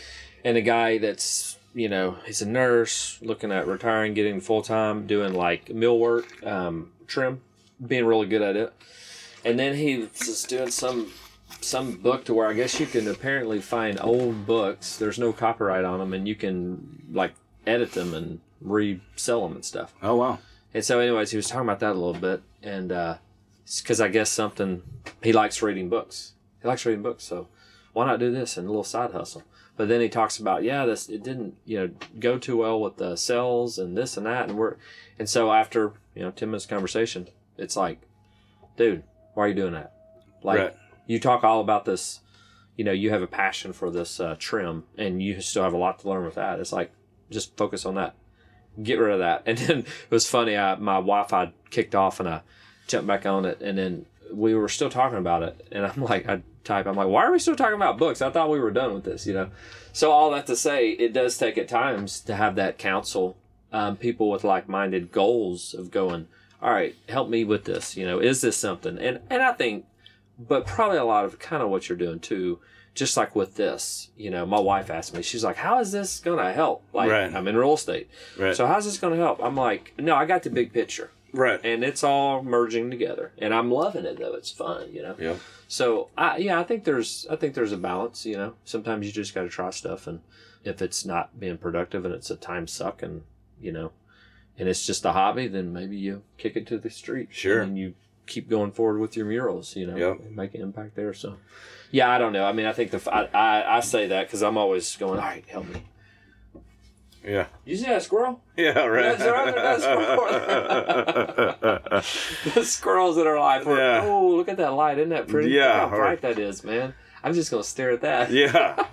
and a guy that's, he's a nurse looking at retiring, getting full time, doing millwork, trim, being really good at it. And then he was doing some book to where I guess you can apparently find old books. There's no copyright on them, and you can edit them and resell them and stuff. Oh, wow. And so anyways, he was talking about that a little bit, and because I guess he likes reading books. So why not do this and a little side hustle? But then he talks about, this, it didn't, go too well with the sales and this and that. And so after, 10 minutes conversation, it's like, dude, why are you doing that? Right. You talk all about this, you have a passion for this trim, and you still have a lot to learn with that. It's like, just focus on that. Get rid of that. And then it was funny. My Wi-Fi kicked off and I jumped back on it. And then we were still talking about it. And I'm like, why are we still talking about books? I thought we were done with this, So all that to say, it does take at times to have that counsel, people with like-minded goals of going, all right, help me with this. Is this something? And I think, but probably a lot of kind of what you're doing too, just like with this, you know, my wife asked me, she's like, how is this going to help? Like, right. I'm in real estate. Right. So how's this going to help? I'm like, no, I got the big picture. Right. And it's all merging together. And I'm loving it, though. It's fun, you know? Yeah. So, I think there's a balance, you know? Sometimes you just got to try stuff. And if it's not being productive and it's a time suck and, you know, and it's just a hobby, then maybe you kick it to the street. Sure. And you keep going forward with your murals, you know, yep. and make an impact there. So, yeah, I don't know. I mean, I think I say that because I'm always going, all right, help me. Yeah. You see that squirrel? Yeah, right. The squirrels in our life were, yeah. oh, look at that light. Isn't that pretty? Yeah. Look how bright that is, man. I'm just going to stare at that. Yeah.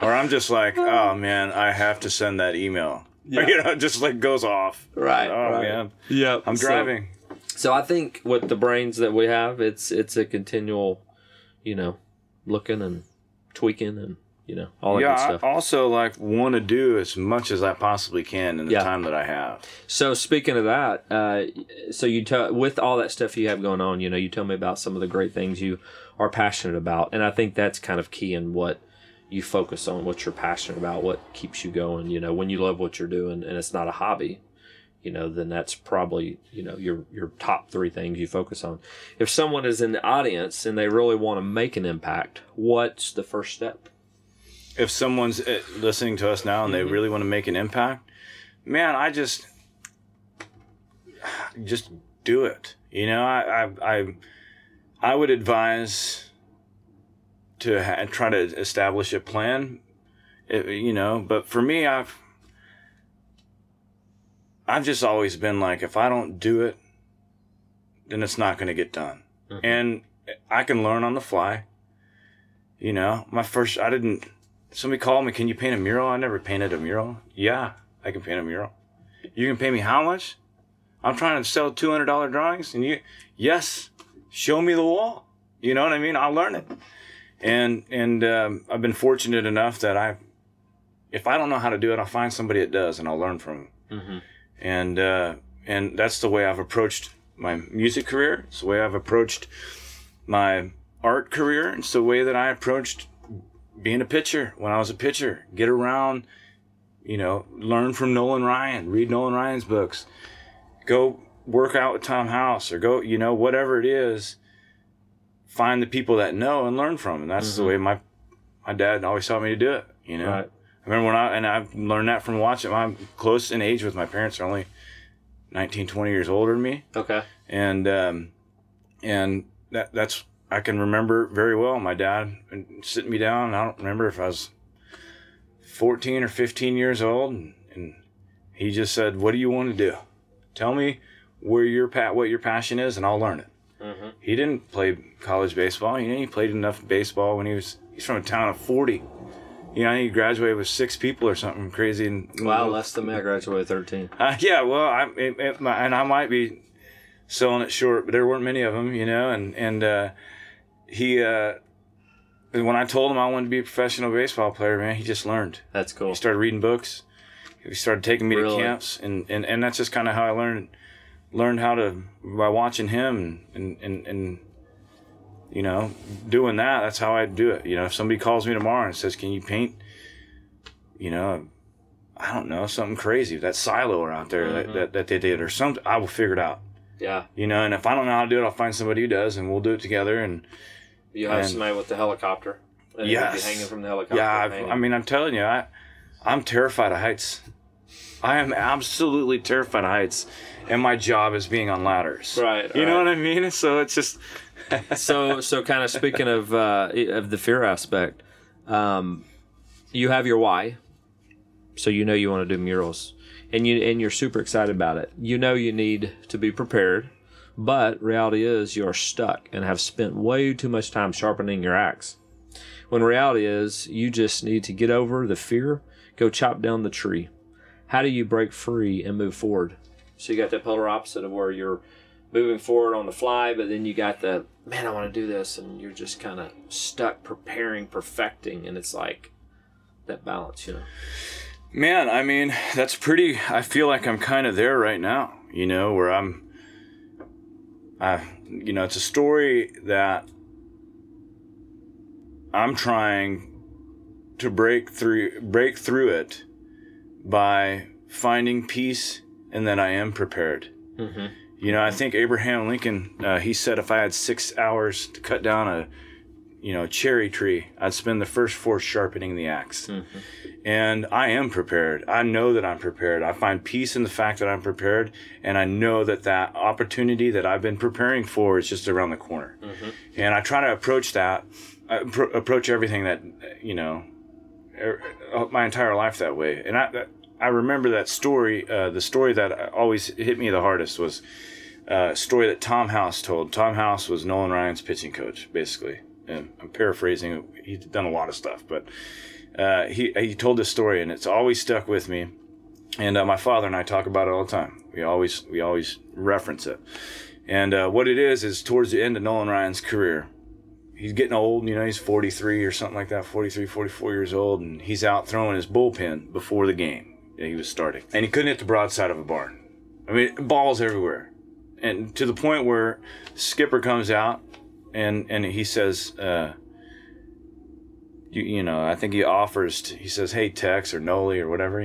Or I'm just like, oh, man, I have to send that email. Yeah. You know, it just like goes off. Right. Oh, right. man. Yeah. I'm driving. So I think with the brains that we have, it's a continual, you know, looking and tweaking and, you know, all that yeah, good stuff. Yeah, I also, like, want to do as much as I possibly can in the yeah. time that I have. So speaking of that, so you tell, with all that stuff you have going on, you know, you tell me about some of the great things you are passionate about. And I think that's kind of key in what you focus on, what you're passionate about, what keeps you going. You know, when you love what you're doing and it's not a hobby, you know, then that's probably, you know, your top three things you focus on. If someone is in the audience and they really want to make an impact, what's the first step? If someone's listening to us now and mm-hmm. they really want to make an impact, man, I just do it. You know, I would advise to try to establish a plan, you know, but for me, I've just always been like, if I don't do it, then it's not going to get done. Mm-hmm. And I can learn on the fly. You know, somebody called me, can you paint a mural? I never painted a mural. Yeah, I can paint a mural. You can pay me how much? I'm trying to sell $200 drawings. And yes, show me the wall. You know what I mean? I'll learn it. And I've been fortunate enough that if I don't know how to do it, I'll find somebody that does and I'll learn from them. Mm-hmm. And that's the way I've approached my music career. It's the way I've approached my art career. It's the way that I approached being a pitcher when I was a pitcher. Get around, you know, learn from Nolan Ryan, read Nolan Ryan's books, go work out with Tom House or go, you know, whatever it is, find the people that know and learn from. And that's mm-hmm. the way my dad always taught me to do it, you know. Right. I remember I've learned that from watching. I'm close in age with my parents. They're only 19, 20 years older than me. Okay. And that's, I can remember very well my dad sitting me down. I don't remember if I was 14 or 15 years old. And he just said, what do you want to do? Tell me what your passion is and I'll learn it. Mm-hmm. He didn't play college baseball. You know, he played enough baseball when he's from a town of 40. You know, he graduated with 6 people or something crazy. And, wow, less than me. I graduated with 13. Yeah, well, I might be selling it short, but there weren't many of them, you know. And he when I told him I wanted to be a professional baseball player, man, he just learned. That's cool. He started reading books. He started taking me to camps, and that's just kind of how I learned how to by watching him and you know, doing that, that's how I do it. You know, if somebody calls me tomorrow and says, can you paint, you know, I don't know, something crazy, that silo out there mm-hmm. that they did or something, I will figure it out. Yeah. You know, and if I don't know how to do it, I'll find somebody who does and we'll do it together. And you have somebody with the helicopter. And yes. You'll be hanging from the helicopter. Yeah, I mean, I'm telling you, I'm terrified of heights. I am absolutely terrified of heights. And my job is being on ladders. Right. You know what I mean? So it's just... so kind of speaking of the fear aspect, you have your why, so you know you want to do murals, and you're super excited about it. You know you need to be prepared, but reality is you're stuck and have spent way too much time sharpening your axe. When reality is you just need to get over the fear, go chop down the tree. How do you break free and move forward? So you got that polar opposite of where you're moving forward on the fly, but then you got the, man, I want to do this, and you're just kind of stuck preparing, perfecting, and it's like that balance, you know? Man, I mean, that's pretty, I feel like I'm kind of there right now, you know, where you know, it's a story that I'm trying to break through it by finding peace, and that I am prepared. Mm-hmm. You know, I think Abraham Lincoln, he said, if I had 6 hours to cut down a, cherry tree, I'd spend the first 4 sharpening the axe. Mm-hmm. And I am prepared. I know that I'm prepared. I find peace in the fact that I'm prepared. And I know that that opportunity that I've been preparing for is just around the corner. Mm-hmm. And I try to approach that, approach everything that, my entire life that way. And I remember that story, the story that always hit me the hardest was a story that Tom House told. Tom House was Nolan Ryan's pitching coach, basically. And I'm paraphrasing. He'd done a lot of stuff, but he told this story, and it's always stuck with me. And my father and I talk about it all the time. We always reference it. And what it is towards the end of Nolan Ryan's career, he's getting old, he's 43 or something like that, 43, 44 years old, and he's out throwing his bullpen before the game. He was starting, and he couldn't hit the broadside of a barn. I mean, balls everywhere, and to the point where skipper comes out and he says, I think he offers. He says, "Hey, Tex or Noli or whatever,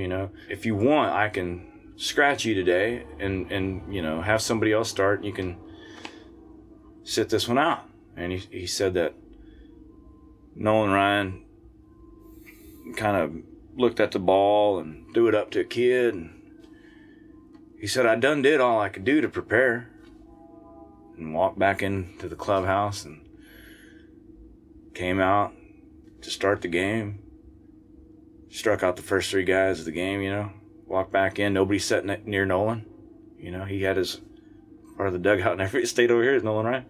if you want, I can scratch you today and have somebody else start, and you can sit this one out." And he said that Nolan Ryan kind of looked at the ball and threw it up to a kid, and he said, "I done did all I could do to prepare," and walked back into the clubhouse and came out to start the game, struck out the first 3 guys of the game, walked back in, nobody sat near Nolan, he had his part of the dugout and everybody stayed over here with Nolan Ryan.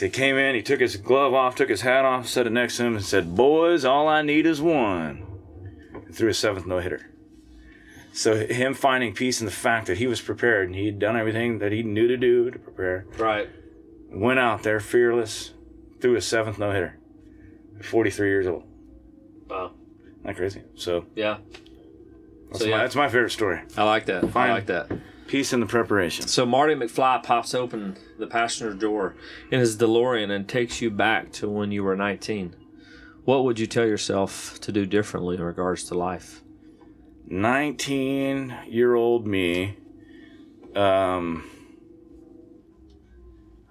He came in, he took his glove off, took his hat off, set it next to him and said, "Boys, all I need is one." Through a 7th no-hitter. So him finding peace in the fact that he was prepared and he'd done everything that he knew to do to prepare. Right. Went out there fearless, threw a 7th no-hitter. 43 years old. Wow. Not crazy. So yeah. That's my favorite story. I like that. I like that. Peace in the preparation. So Marty McFly pops open the passenger door in his DeLorean and takes you back to when you were 19. What would you tell yourself to do differently in regards to life? 19-year-old me, I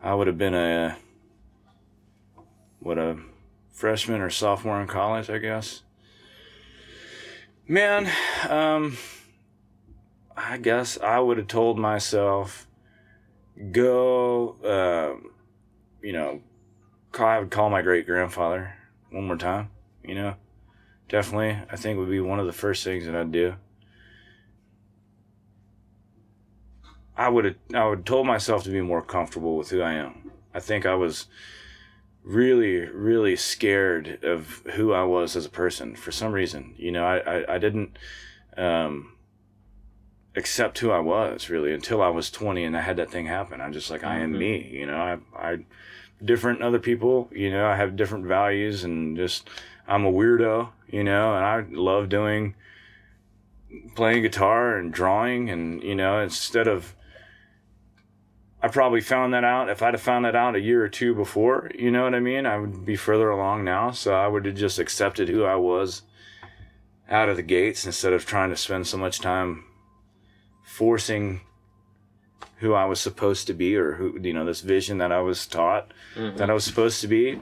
would have been a freshman or sophomore in college, I guess. Man, I guess I would have told myself, go, I would call my great-grandfather one more time, definitely, I think would be one of the first things that I'd do. I would told myself to be more comfortable with who I am. I think I was really, really scared of who I was as a person for some reason. I didn't accept who I was really until I was 20 and I had that thing happen. I'm just like, mm-hmm. I am me, I different other people, I have different values and just, I'm a weirdo, and I love playing guitar and drawing and, I probably found that out. If I'd have found that out a year or two before, you know what I mean? I would be further along now. So I would have just accepted who I was out of the gates instead of trying to spend so much time forcing who I was supposed to be, or who, this vision that I was taught mm-hmm. that I was supposed to be.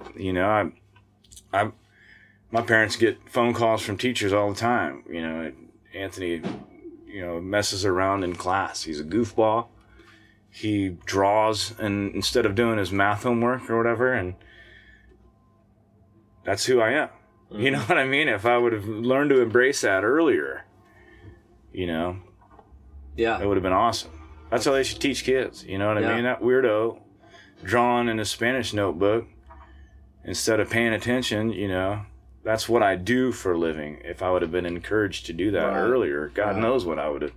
My parents get phone calls from teachers all the time. Anthony, messes around in class. He's a goofball. He draws, and instead of doing his math homework or whatever, and that's who I am. Mm-hmm. You know what I mean? If I would have learned to embrace that earlier, it would have been awesome. That's how they should teach kids, I mean? That weirdo drawing in a Spanish notebook instead of paying attention, that's what I do for a living. If I would have been encouraged to do that earlier, God knows what I would have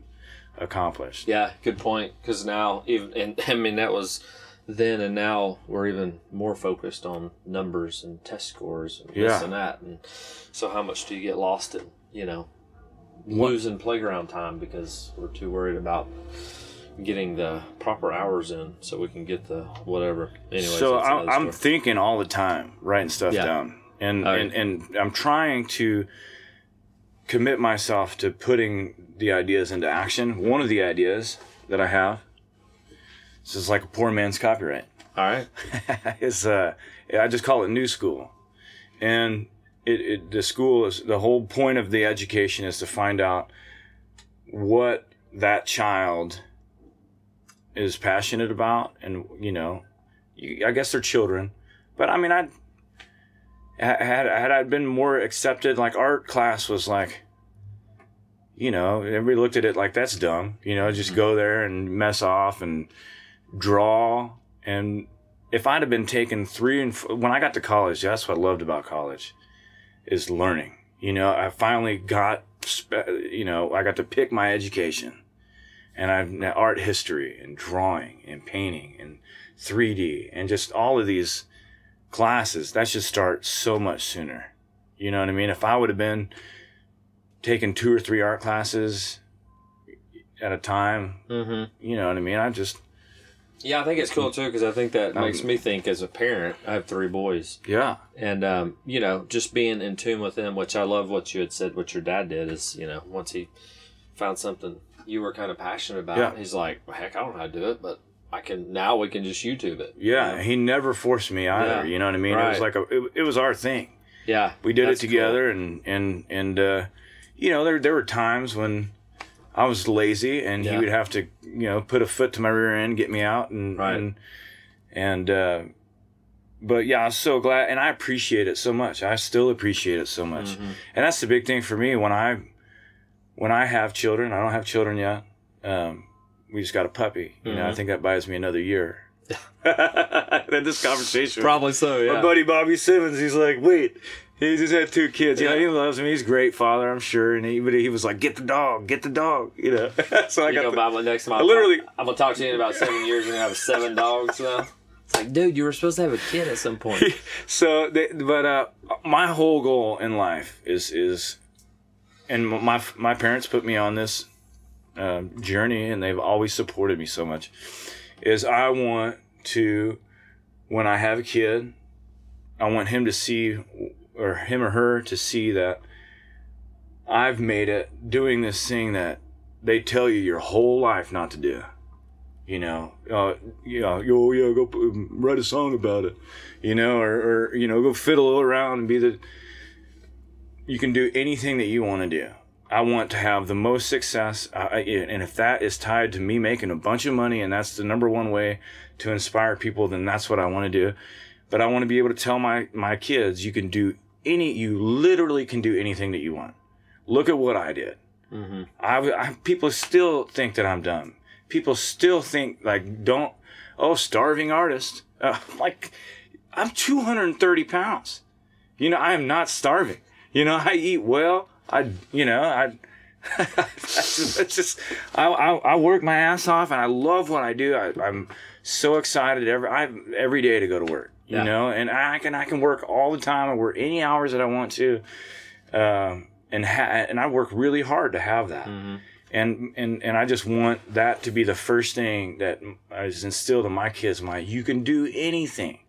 accomplished. Yeah, good point, because now, that was then, and now we're even more focused on numbers and test scores and this and that. And so how much do you get lost in, losing playground time because we're too worried about getting the proper hours in so we can get the whatever. Anyways, so I'm thinking all the time, writing stuff down. And, and I'm trying to commit myself to putting the ideas into action. One of the ideas that I have, this is like a poor man's copyright. All right. It's I just call it New School. And the school is, the whole point of the education is to find out what that child is passionate about. And, you know, I guess they're children, but I mean, had I been more accepted, like art class was like, you know, everybody looked at it like that's dumb, you know, just go there and mess off and draw. And if I'd have been taken when I got to college, that's what I loved about college is learning. You know, I finally got, you know, I got to pick my education, and I've art history and drawing and painting and 3D and just all of these classes that should start so much sooner. You know what I mean? If I would have been taking 2 or 3 art classes at a time, you know what I mean? Yeah, I think it's cool too, because I think that makes me think as a parent. I have 3 boys. Yeah. And, you know, just being in tune with them, which I love what you had said, what your dad did is, you know, once he found something you were kind of passionate about, he's like, well, heck, I don't know how to do it, but now we can just YouTube it. Yeah. You know? He never forced me either. Yeah. You know what I mean? Right. It was like it was our thing. Yeah. We did it together. Cool. And you know, there were times when I was lazy, and he would have to, you know, put a foot to my rear end, get me out, but yeah, I'm so glad, and I appreciate it so much. I still appreciate it so much, and that's the big thing for me when I have children. I don't have children yet. We just got a puppy. You know, I think that buys me another year. Then this conversation, probably so. Yeah. My buddy Bobby Simmons, he's like, wait. He just had 2 kids. Yeah, you know, he loves him. He's a great father, I'm sure. And he was like, get the dog, you know. So I got Bob, next time I'm going to talk to you in about 7 years and have 7 dogs now. It's like, dude, you were supposed to have a kid at some point. But my whole goal in life is and my parents put me on this journey, and they've always supported me so much, is I want to, when I have a kid, I want him to see, or him or her to see, that I've made it doing this thing that they tell you your whole life not to do. You know, go write a song about it, you know, or you know, go fiddle around and be the. You can do anything that you want to do. I want to have the most success, and if that is tied to me making a bunch of money, and that's the number one way to inspire people, then that's what I want to do. But I want to be able to tell my kids, you literally can do anything that you want. Look at what I did. People still think that I'm dumb. People still think like, starving artist. Like, I'm 230 pounds. You know, I am not starving. You know, I eat well. I work my ass off, and I love what I do. I'm so excited every day to go to work. Yeah. You know, and I can work all the time. I work any hours that I want to, and I work really hard to have that. And I just want that to be the first thing that is instilled in my kids' mind. You can do anything.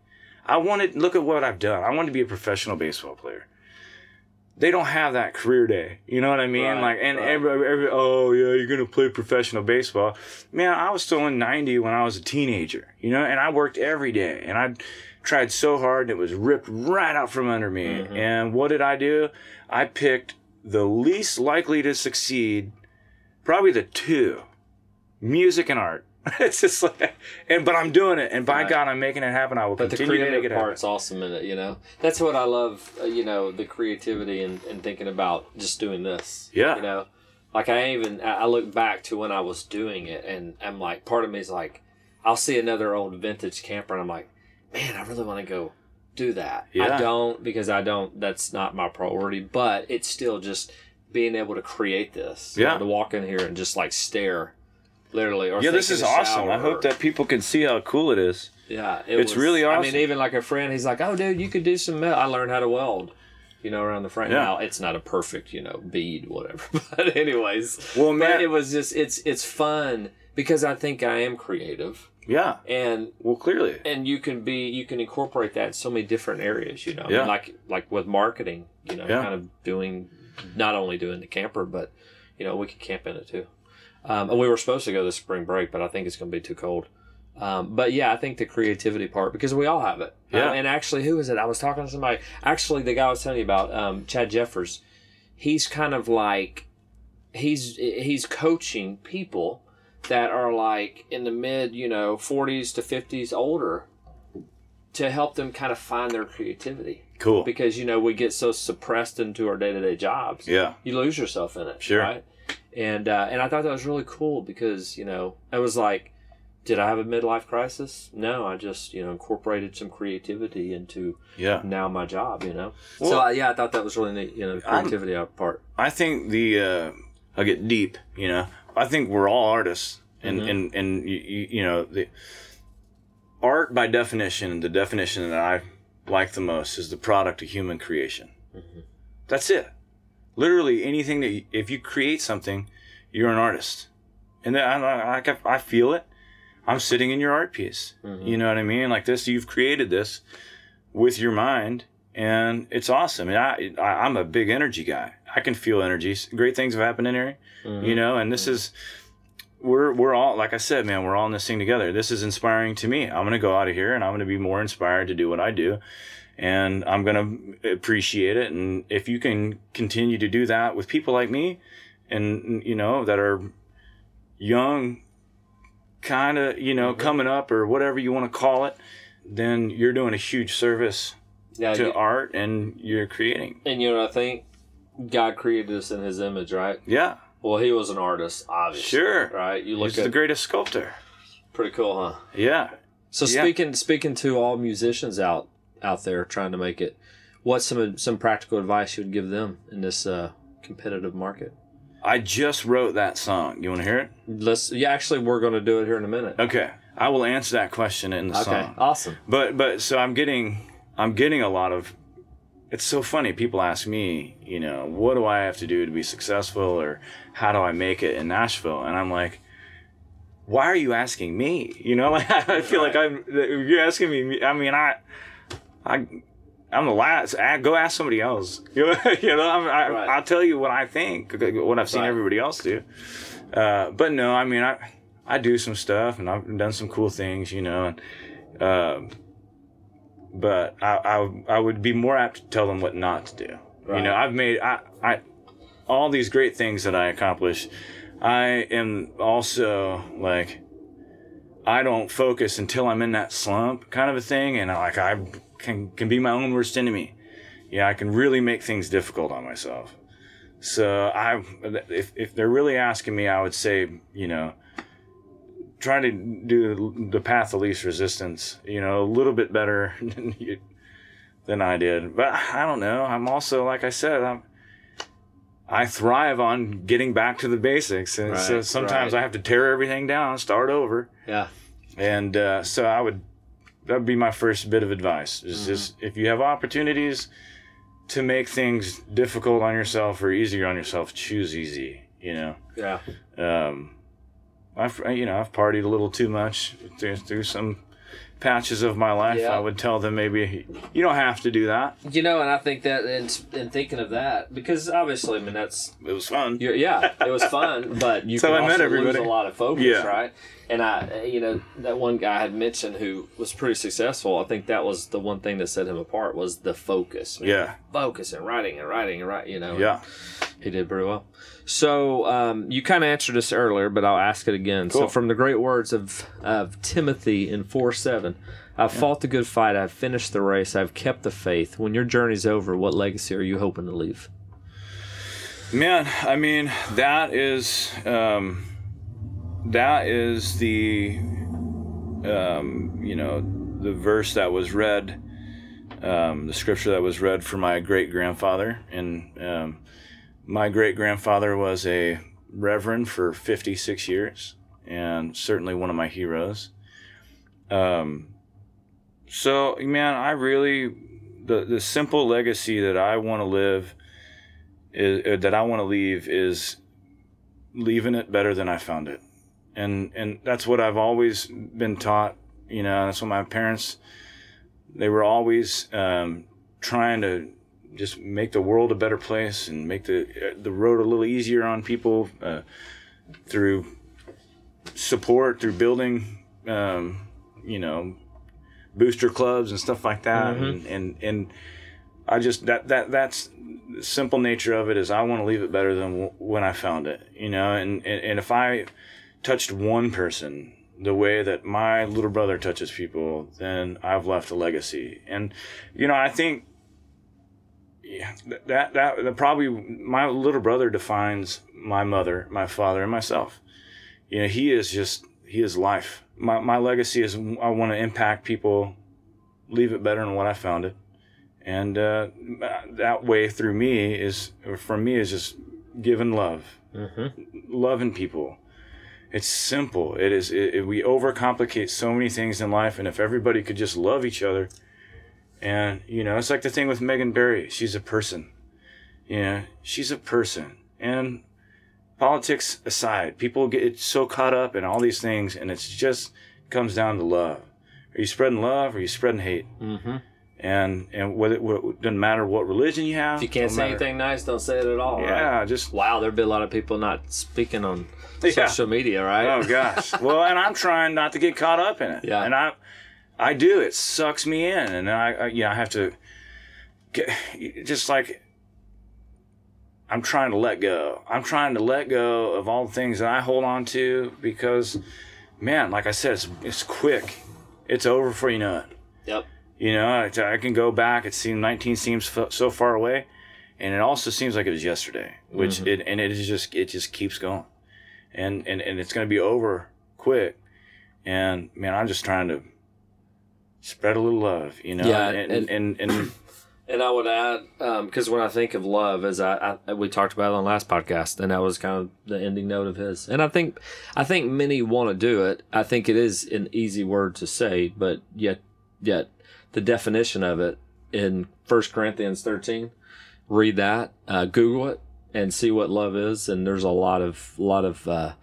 Look at what I've done. I want to be a professional baseball player. They don't have that career day. You know what I mean? Right, everybody, oh yeah, you're gonna play professional baseball. Man, I was still in 90 when I was a teenager. You know, and I worked every day, and I tried so hard, and it was ripped right out from under me. And what did I do? I picked the least likely to succeed, probably the 2, music and art. It's just like, but I'm doing it, and by God, I'm making it happen. I will continue to make it happen. But the creative part's awesome in it, you know. That's what I love, you know, the creativity and thinking about just doing this. Yeah. You know, like I look back to when I was doing it, and I'm like, part of me is like, I'll see another old vintage camper, and I'm like, man, I really want to go do that. Yeah. That's not my priority, but it's still just being able to create this. Yeah. You know, to walk in here and just like stare, literally. Or yeah, this is awesome. I hope that people can see how cool it is. Yeah. It's really awesome. I mean, even like a friend, he's like, oh, dude, you could do some metal. I learned how to weld, you know, around the frame. Yeah. Now, it's not a perfect, you know, bead, whatever. But anyways, well, man, it was just, it's fun because I think I am creative. Yeah. And well, clearly, and you can incorporate that in so many different areas, you know. Yeah. Like with marketing, you know, kind of doing, not only doing the camper, but you know, we could camp in it too. And we were supposed to go this spring break, but I think it's going to be too cold. But yeah, I think the creativity part, because we all have it. Yeah. And actually, who is it? I was talking to somebody. Actually, the guy I was telling you about, Chad Jeffers, he's kind of like, he's coaching people that are like in the mid, 40s to 50s older, to help them kind of find their creativity. Cool. Because, we get so suppressed into our day-to-day jobs. Yeah. You lose yourself in it. Sure. Right? And I thought that was really cool because, I was like, did I have a midlife crisis? No, I just, incorporated some creativity into now my job, Well, so, I thought that was really neat, creativity part. I think I'll get deep, I think we're all artists, and, mm-hmm. and the art by definition, the definition that I like the most is the product of human creation. Mm-hmm. That's it. Literally anything that if you create something, you're an artist, and I feel it. I'm sitting in your art piece. Mm-hmm. You know what I mean? Like this, you've created this with your mind, and it's awesome. And I'm a big energy guy. I can feel energy. Great things have happened in here, mm-hmm. And this is, we're all, like I said, man, we're all in this thing together. This is inspiring to me. I'm going to go out of here and I'm going to be more inspired to do what I do, and I'm going to appreciate it. And if you can continue to do that with people like me and, that are young, kind of, mm-hmm. coming up or whatever you want to call it, then you're doing a huge service to art, and you're creating. And, I think God created us in his image, right? Yeah. Well, he was an artist, obviously. Sure. Right? You look He's the greatest sculptor. Pretty cool, huh? Yeah. So speaking to all musicians out there trying to make it, what's some practical advice you would give them in this competitive market? I just wrote that song. You want to hear it? Actually, we're going to do it here in a minute. Okay. I will answer that question in the song. Okay, awesome. But so I'm getting a lot of, it's so funny. People ask me, what do I have to do to be successful, or how do I make it in Nashville? And I'm like, why are you asking me? I feel like you're asking me. I mean, I'm the last. Go ask somebody else. I'll tell you what I think, what I've seen everybody else do. But no, I mean, I do some stuff, and I've done some cool things, and, but I would be more apt to tell them what not to do. Right. I've made all these great things that I accomplish. I am also like, I don't focus until I'm in that slump kind of a thing. And like, I can be my own worst enemy. Yeah. I can really make things difficult on myself. So if they're really asking me, I would say, try to do the path of least resistance, a little bit better than I did. But I don't know. I'm also, like I said, I thrive on getting back to the basics. And so sometimes I have to tear everything down, start over. Yeah. And so that would be my first bit of advice. Is just, if you have opportunities to make things difficult on yourself or easier on yourself, choose easy, Yeah. I've partied a little too much through some patches of my life. Yeah. I would tell them, maybe you don't have to do that. And I think that in thinking of that, because obviously, I mean, it was fun. It was fun, but you can also lose a lot of focus, right? And I, that one guy I had mentioned who was pretty successful, I think that was the one thing that set him apart was the focus. Focus and writing and writing. He did pretty well. So you kind of answered this earlier, but I'll ask it again. Cool. So from the great words of Timothy in 4:7, I've fought the good fight, I've finished the race, I've kept the faith. When your journey's over, what legacy are you hoping to leave? Man, I mean, that is the, the verse that was read, the scripture that was read for my great-grandfather. And my great-grandfather was a reverend for 56 years and certainly one of my heroes. So, man, I really, the simple legacy that I want to leave is leaving it better than I found it. And that's what I've always been taught, you know. That's what my parents, they were always trying to just make the world a better place and make the road a little easier on people through support, through building, you know, booster clubs and stuff like that. Mm-hmm. And I just, that's the simple nature of it, is I want to leave it better than when I found it, you know. And if I touched one person the way that my little brother touches people, then I've left a legacy. And, you know, I think that probably my little brother defines my mother, my father, and myself. You know, he is life. My legacy is, I want to impact people, leave it better than what I found it. And that way through me is just giving love, loving people. It's simple. It is. We overcomplicate so many things in life, and if everybody could just love each other, and you know, it's like the thing with Megan Berry. She's a person. You know, she's a person. And politics aside, people get so caught up in all these things, and it's just comes down to love. Are you spreading love, or are you spreading hate? Mm-hmm. And whether it doesn't matter what religion you have. If you can't say anything nice, don't say it at all. Yeah, right? Just wow. There'd be a lot of people not speaking on social media, right? Oh gosh. Well, and I'm trying not to get caught up in it. Yeah. And I do. It sucks me in, and I you know, I have to get, just like I'm trying to let go. I'm trying to let go of all the things that I hold on to, because, man, like I said, it's quick. It's over before you know it. Yep. You know, I can go back. It seems 19 seems so far away, and it also seems like it was yesterday. Which it just keeps going, and it's going to be over quick. And man, I'm just trying to spread a little love, you know. Yeah, and I would add, because when I think of love, as we talked about it on the last podcast, and that was kind of the ending note of his. And I think many want to do it. I think it is an easy word to say, but yet. The definition of it in 1 Corinthians 13, read that, Google it, and see what love is. And there's a lot of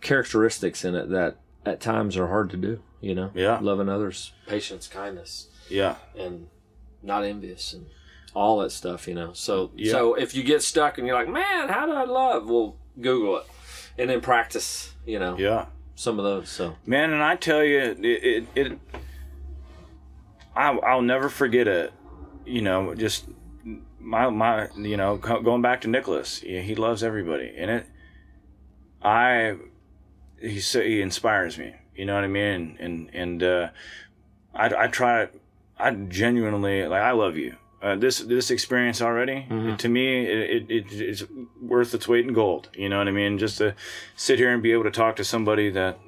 characteristics in it that at times are hard to do. You know, yeah, loving others, patience, kindness, yeah, and not envious and all that stuff. You know, so if you get stuck and you're like, man, how do I love? Well, Google it, and then practice. You know, yeah, some of those. So man, and I tell you, it I'll never forget it, you know, just my you know, going back to Nicholas, he loves everybody, and he inspires me, you know what I mean, and I try, I genuinely, like, I love you, this experience already, to me, it's worth its weight in gold, you know what I mean, just to sit here and be able to talk to somebody that,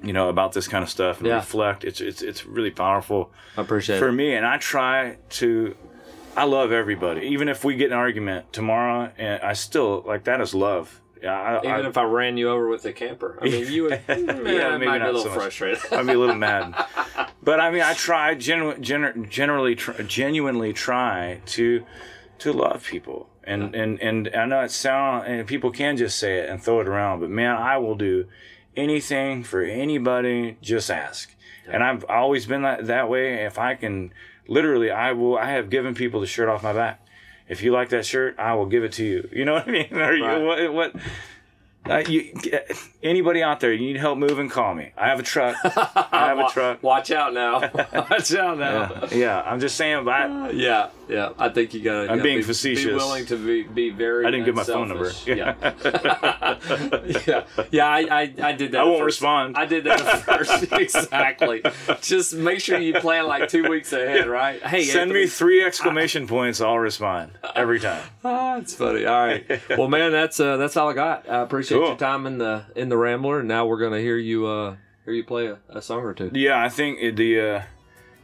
you know, about this kind of stuff and reflect. It's really powerful. I appreciate it. For me, and I love everybody. Even if we get in an argument tomorrow, and I still, like, that is love. Even if I ran you over with a camper. I mean, you would maybe might be a little frustrated. I'd be a little mad. But, I mean, I try, genuinely try to love people. And I know it sounds, and people can just say it and throw it around, but, man, I will do anything for anybody, just ask. And I've always been that way. If I can, literally, I have given people the shirt off my back. If you like that shirt, I will give it to you. You know what I mean? Or right. Anybody out there, you need help moving, call me. I have a truck. Watch out now. Watch out now. Yeah, I'm just saying. Yeah. I think you gotta. I'm being facetious. Be willing to be very. I didn't unselfish. Give my phone number. Yeah. I did that. I won't respond. I did that at first. Exactly. Just make sure you plan like 2 weeks ahead, right? Hey, send Anthony, me 3 exclamation points. I'll respond every time. It's funny. All right. Well, man, that's all I got. I appreciate your time in the Rambler, and now we're gonna hear you play a song or two. Yeah, I think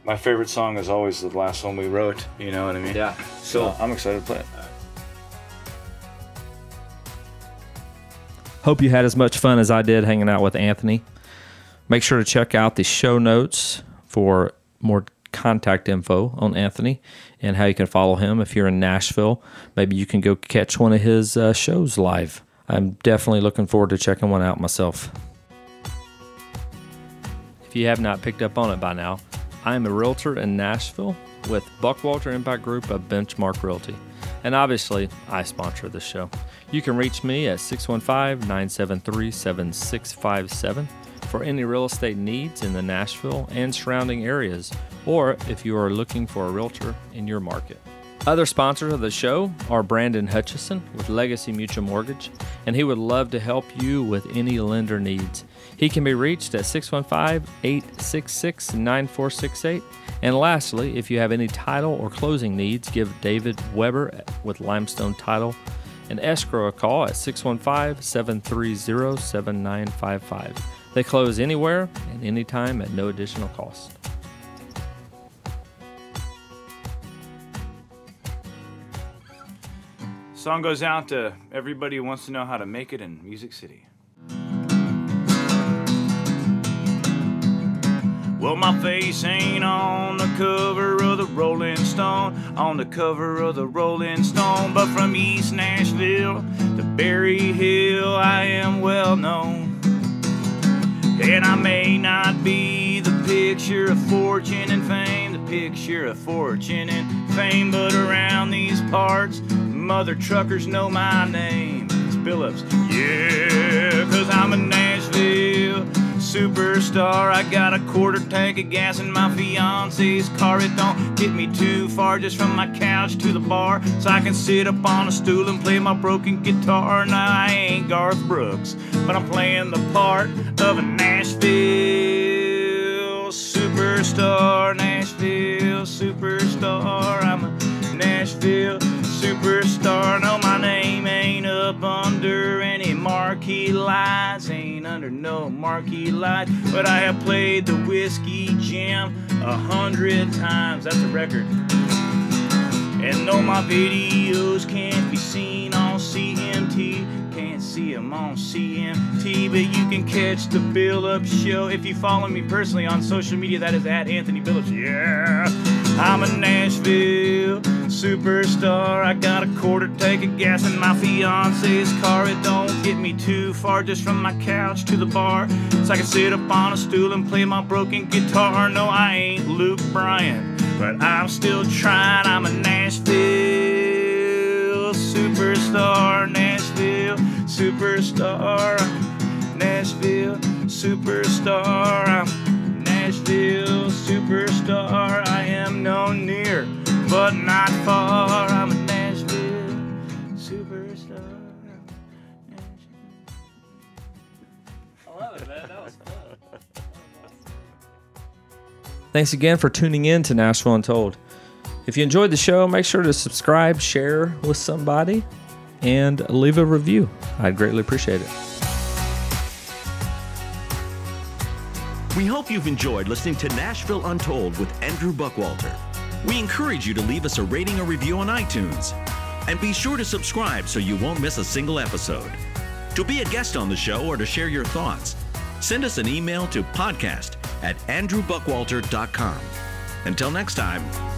my favorite song is always the last one we wrote. You know what I mean? Yeah. So I'm excited to play it. Hope you had as much fun as I did hanging out with Anthony. Make sure to check out the show notes for more contact info on Anthony and how you can follow him if you're in Nashville. Maybe you can go catch one of his shows live. I'm definitely looking forward to checking one out myself. If you have not picked up on it by now, I am a realtor in Nashville with Buckwalter Impact Group of Benchmark Realty. And obviously, I sponsor this show. You can reach me at 615-973-7657 for any real estate needs in the Nashville and surrounding areas, or if you are looking for a realtor in your market. Other sponsors of the show are Brandon Hutchison with Legacy Mutual Mortgage, and he would love to help you with any lender needs. He can be reached at 615-866-9468. And lastly, if you have any title or closing needs, give David Weber with Limestone Title and Escrow a call at 615-730-7955. They close anywhere and anytime at no additional cost. Song goes out to everybody who wants to know how to make it in Music City. Well, my face ain't on the cover of the Rolling Stone, on the cover of the Rolling Stone, but from East Nashville to Berry Hill, I am well known. And I may not be the picture of fortune and fame, the picture of fortune and fame, but around these parts, mother truckers know my name. It's Billups. Yeah, 'cause I'm a Nashville superstar. I got a quarter tank of gas in my fiance's car. It don't get me too far, just from my couch to the bar, so I can sit up on a stool and play my broken guitar. Now I ain't Garth Brooks, but I'm playing the part of a Nashville superstar. Nashville superstar. I'm a Nashville superstar. No, my name ain't up under any marquee lights, ain't under no marquee lights, but I have played the Whiskey Jam 100 times, that's a record. And though my videos can't be seen on CMT, can't see them on CMT, but you can catch the Billups Show if you follow me personally on social media, that is at Anthony Billups. Yeah, I'm a Nashville superstar. I got a quarter tank of gas in my fiance's car. It don't get me too far, just from my couch to the bar, so I can sit up on a stool and play my broken guitar. No, I ain't Luke Bryan, but I'm still trying. I'm a Nashville superstar. Nashville superstar. Nashville superstar. I'm Nashville superstar. I am no near but not far. I'm a Nashville superstar. I love it, man. That was fun. Thanks again for tuning in to Nashville Untold. If you enjoyed the show, make sure to subscribe, share with somebody, and leave a review. I'd greatly appreciate it. We hope you've enjoyed listening to Nashville Untold with Andrew Buckwalter. We encourage you to leave us a rating or review on iTunes. And be sure to subscribe so you won't miss a single episode. To be a guest on the show or to share your thoughts, send us an email to podcast@andrewbuckwalter.com. Until next time.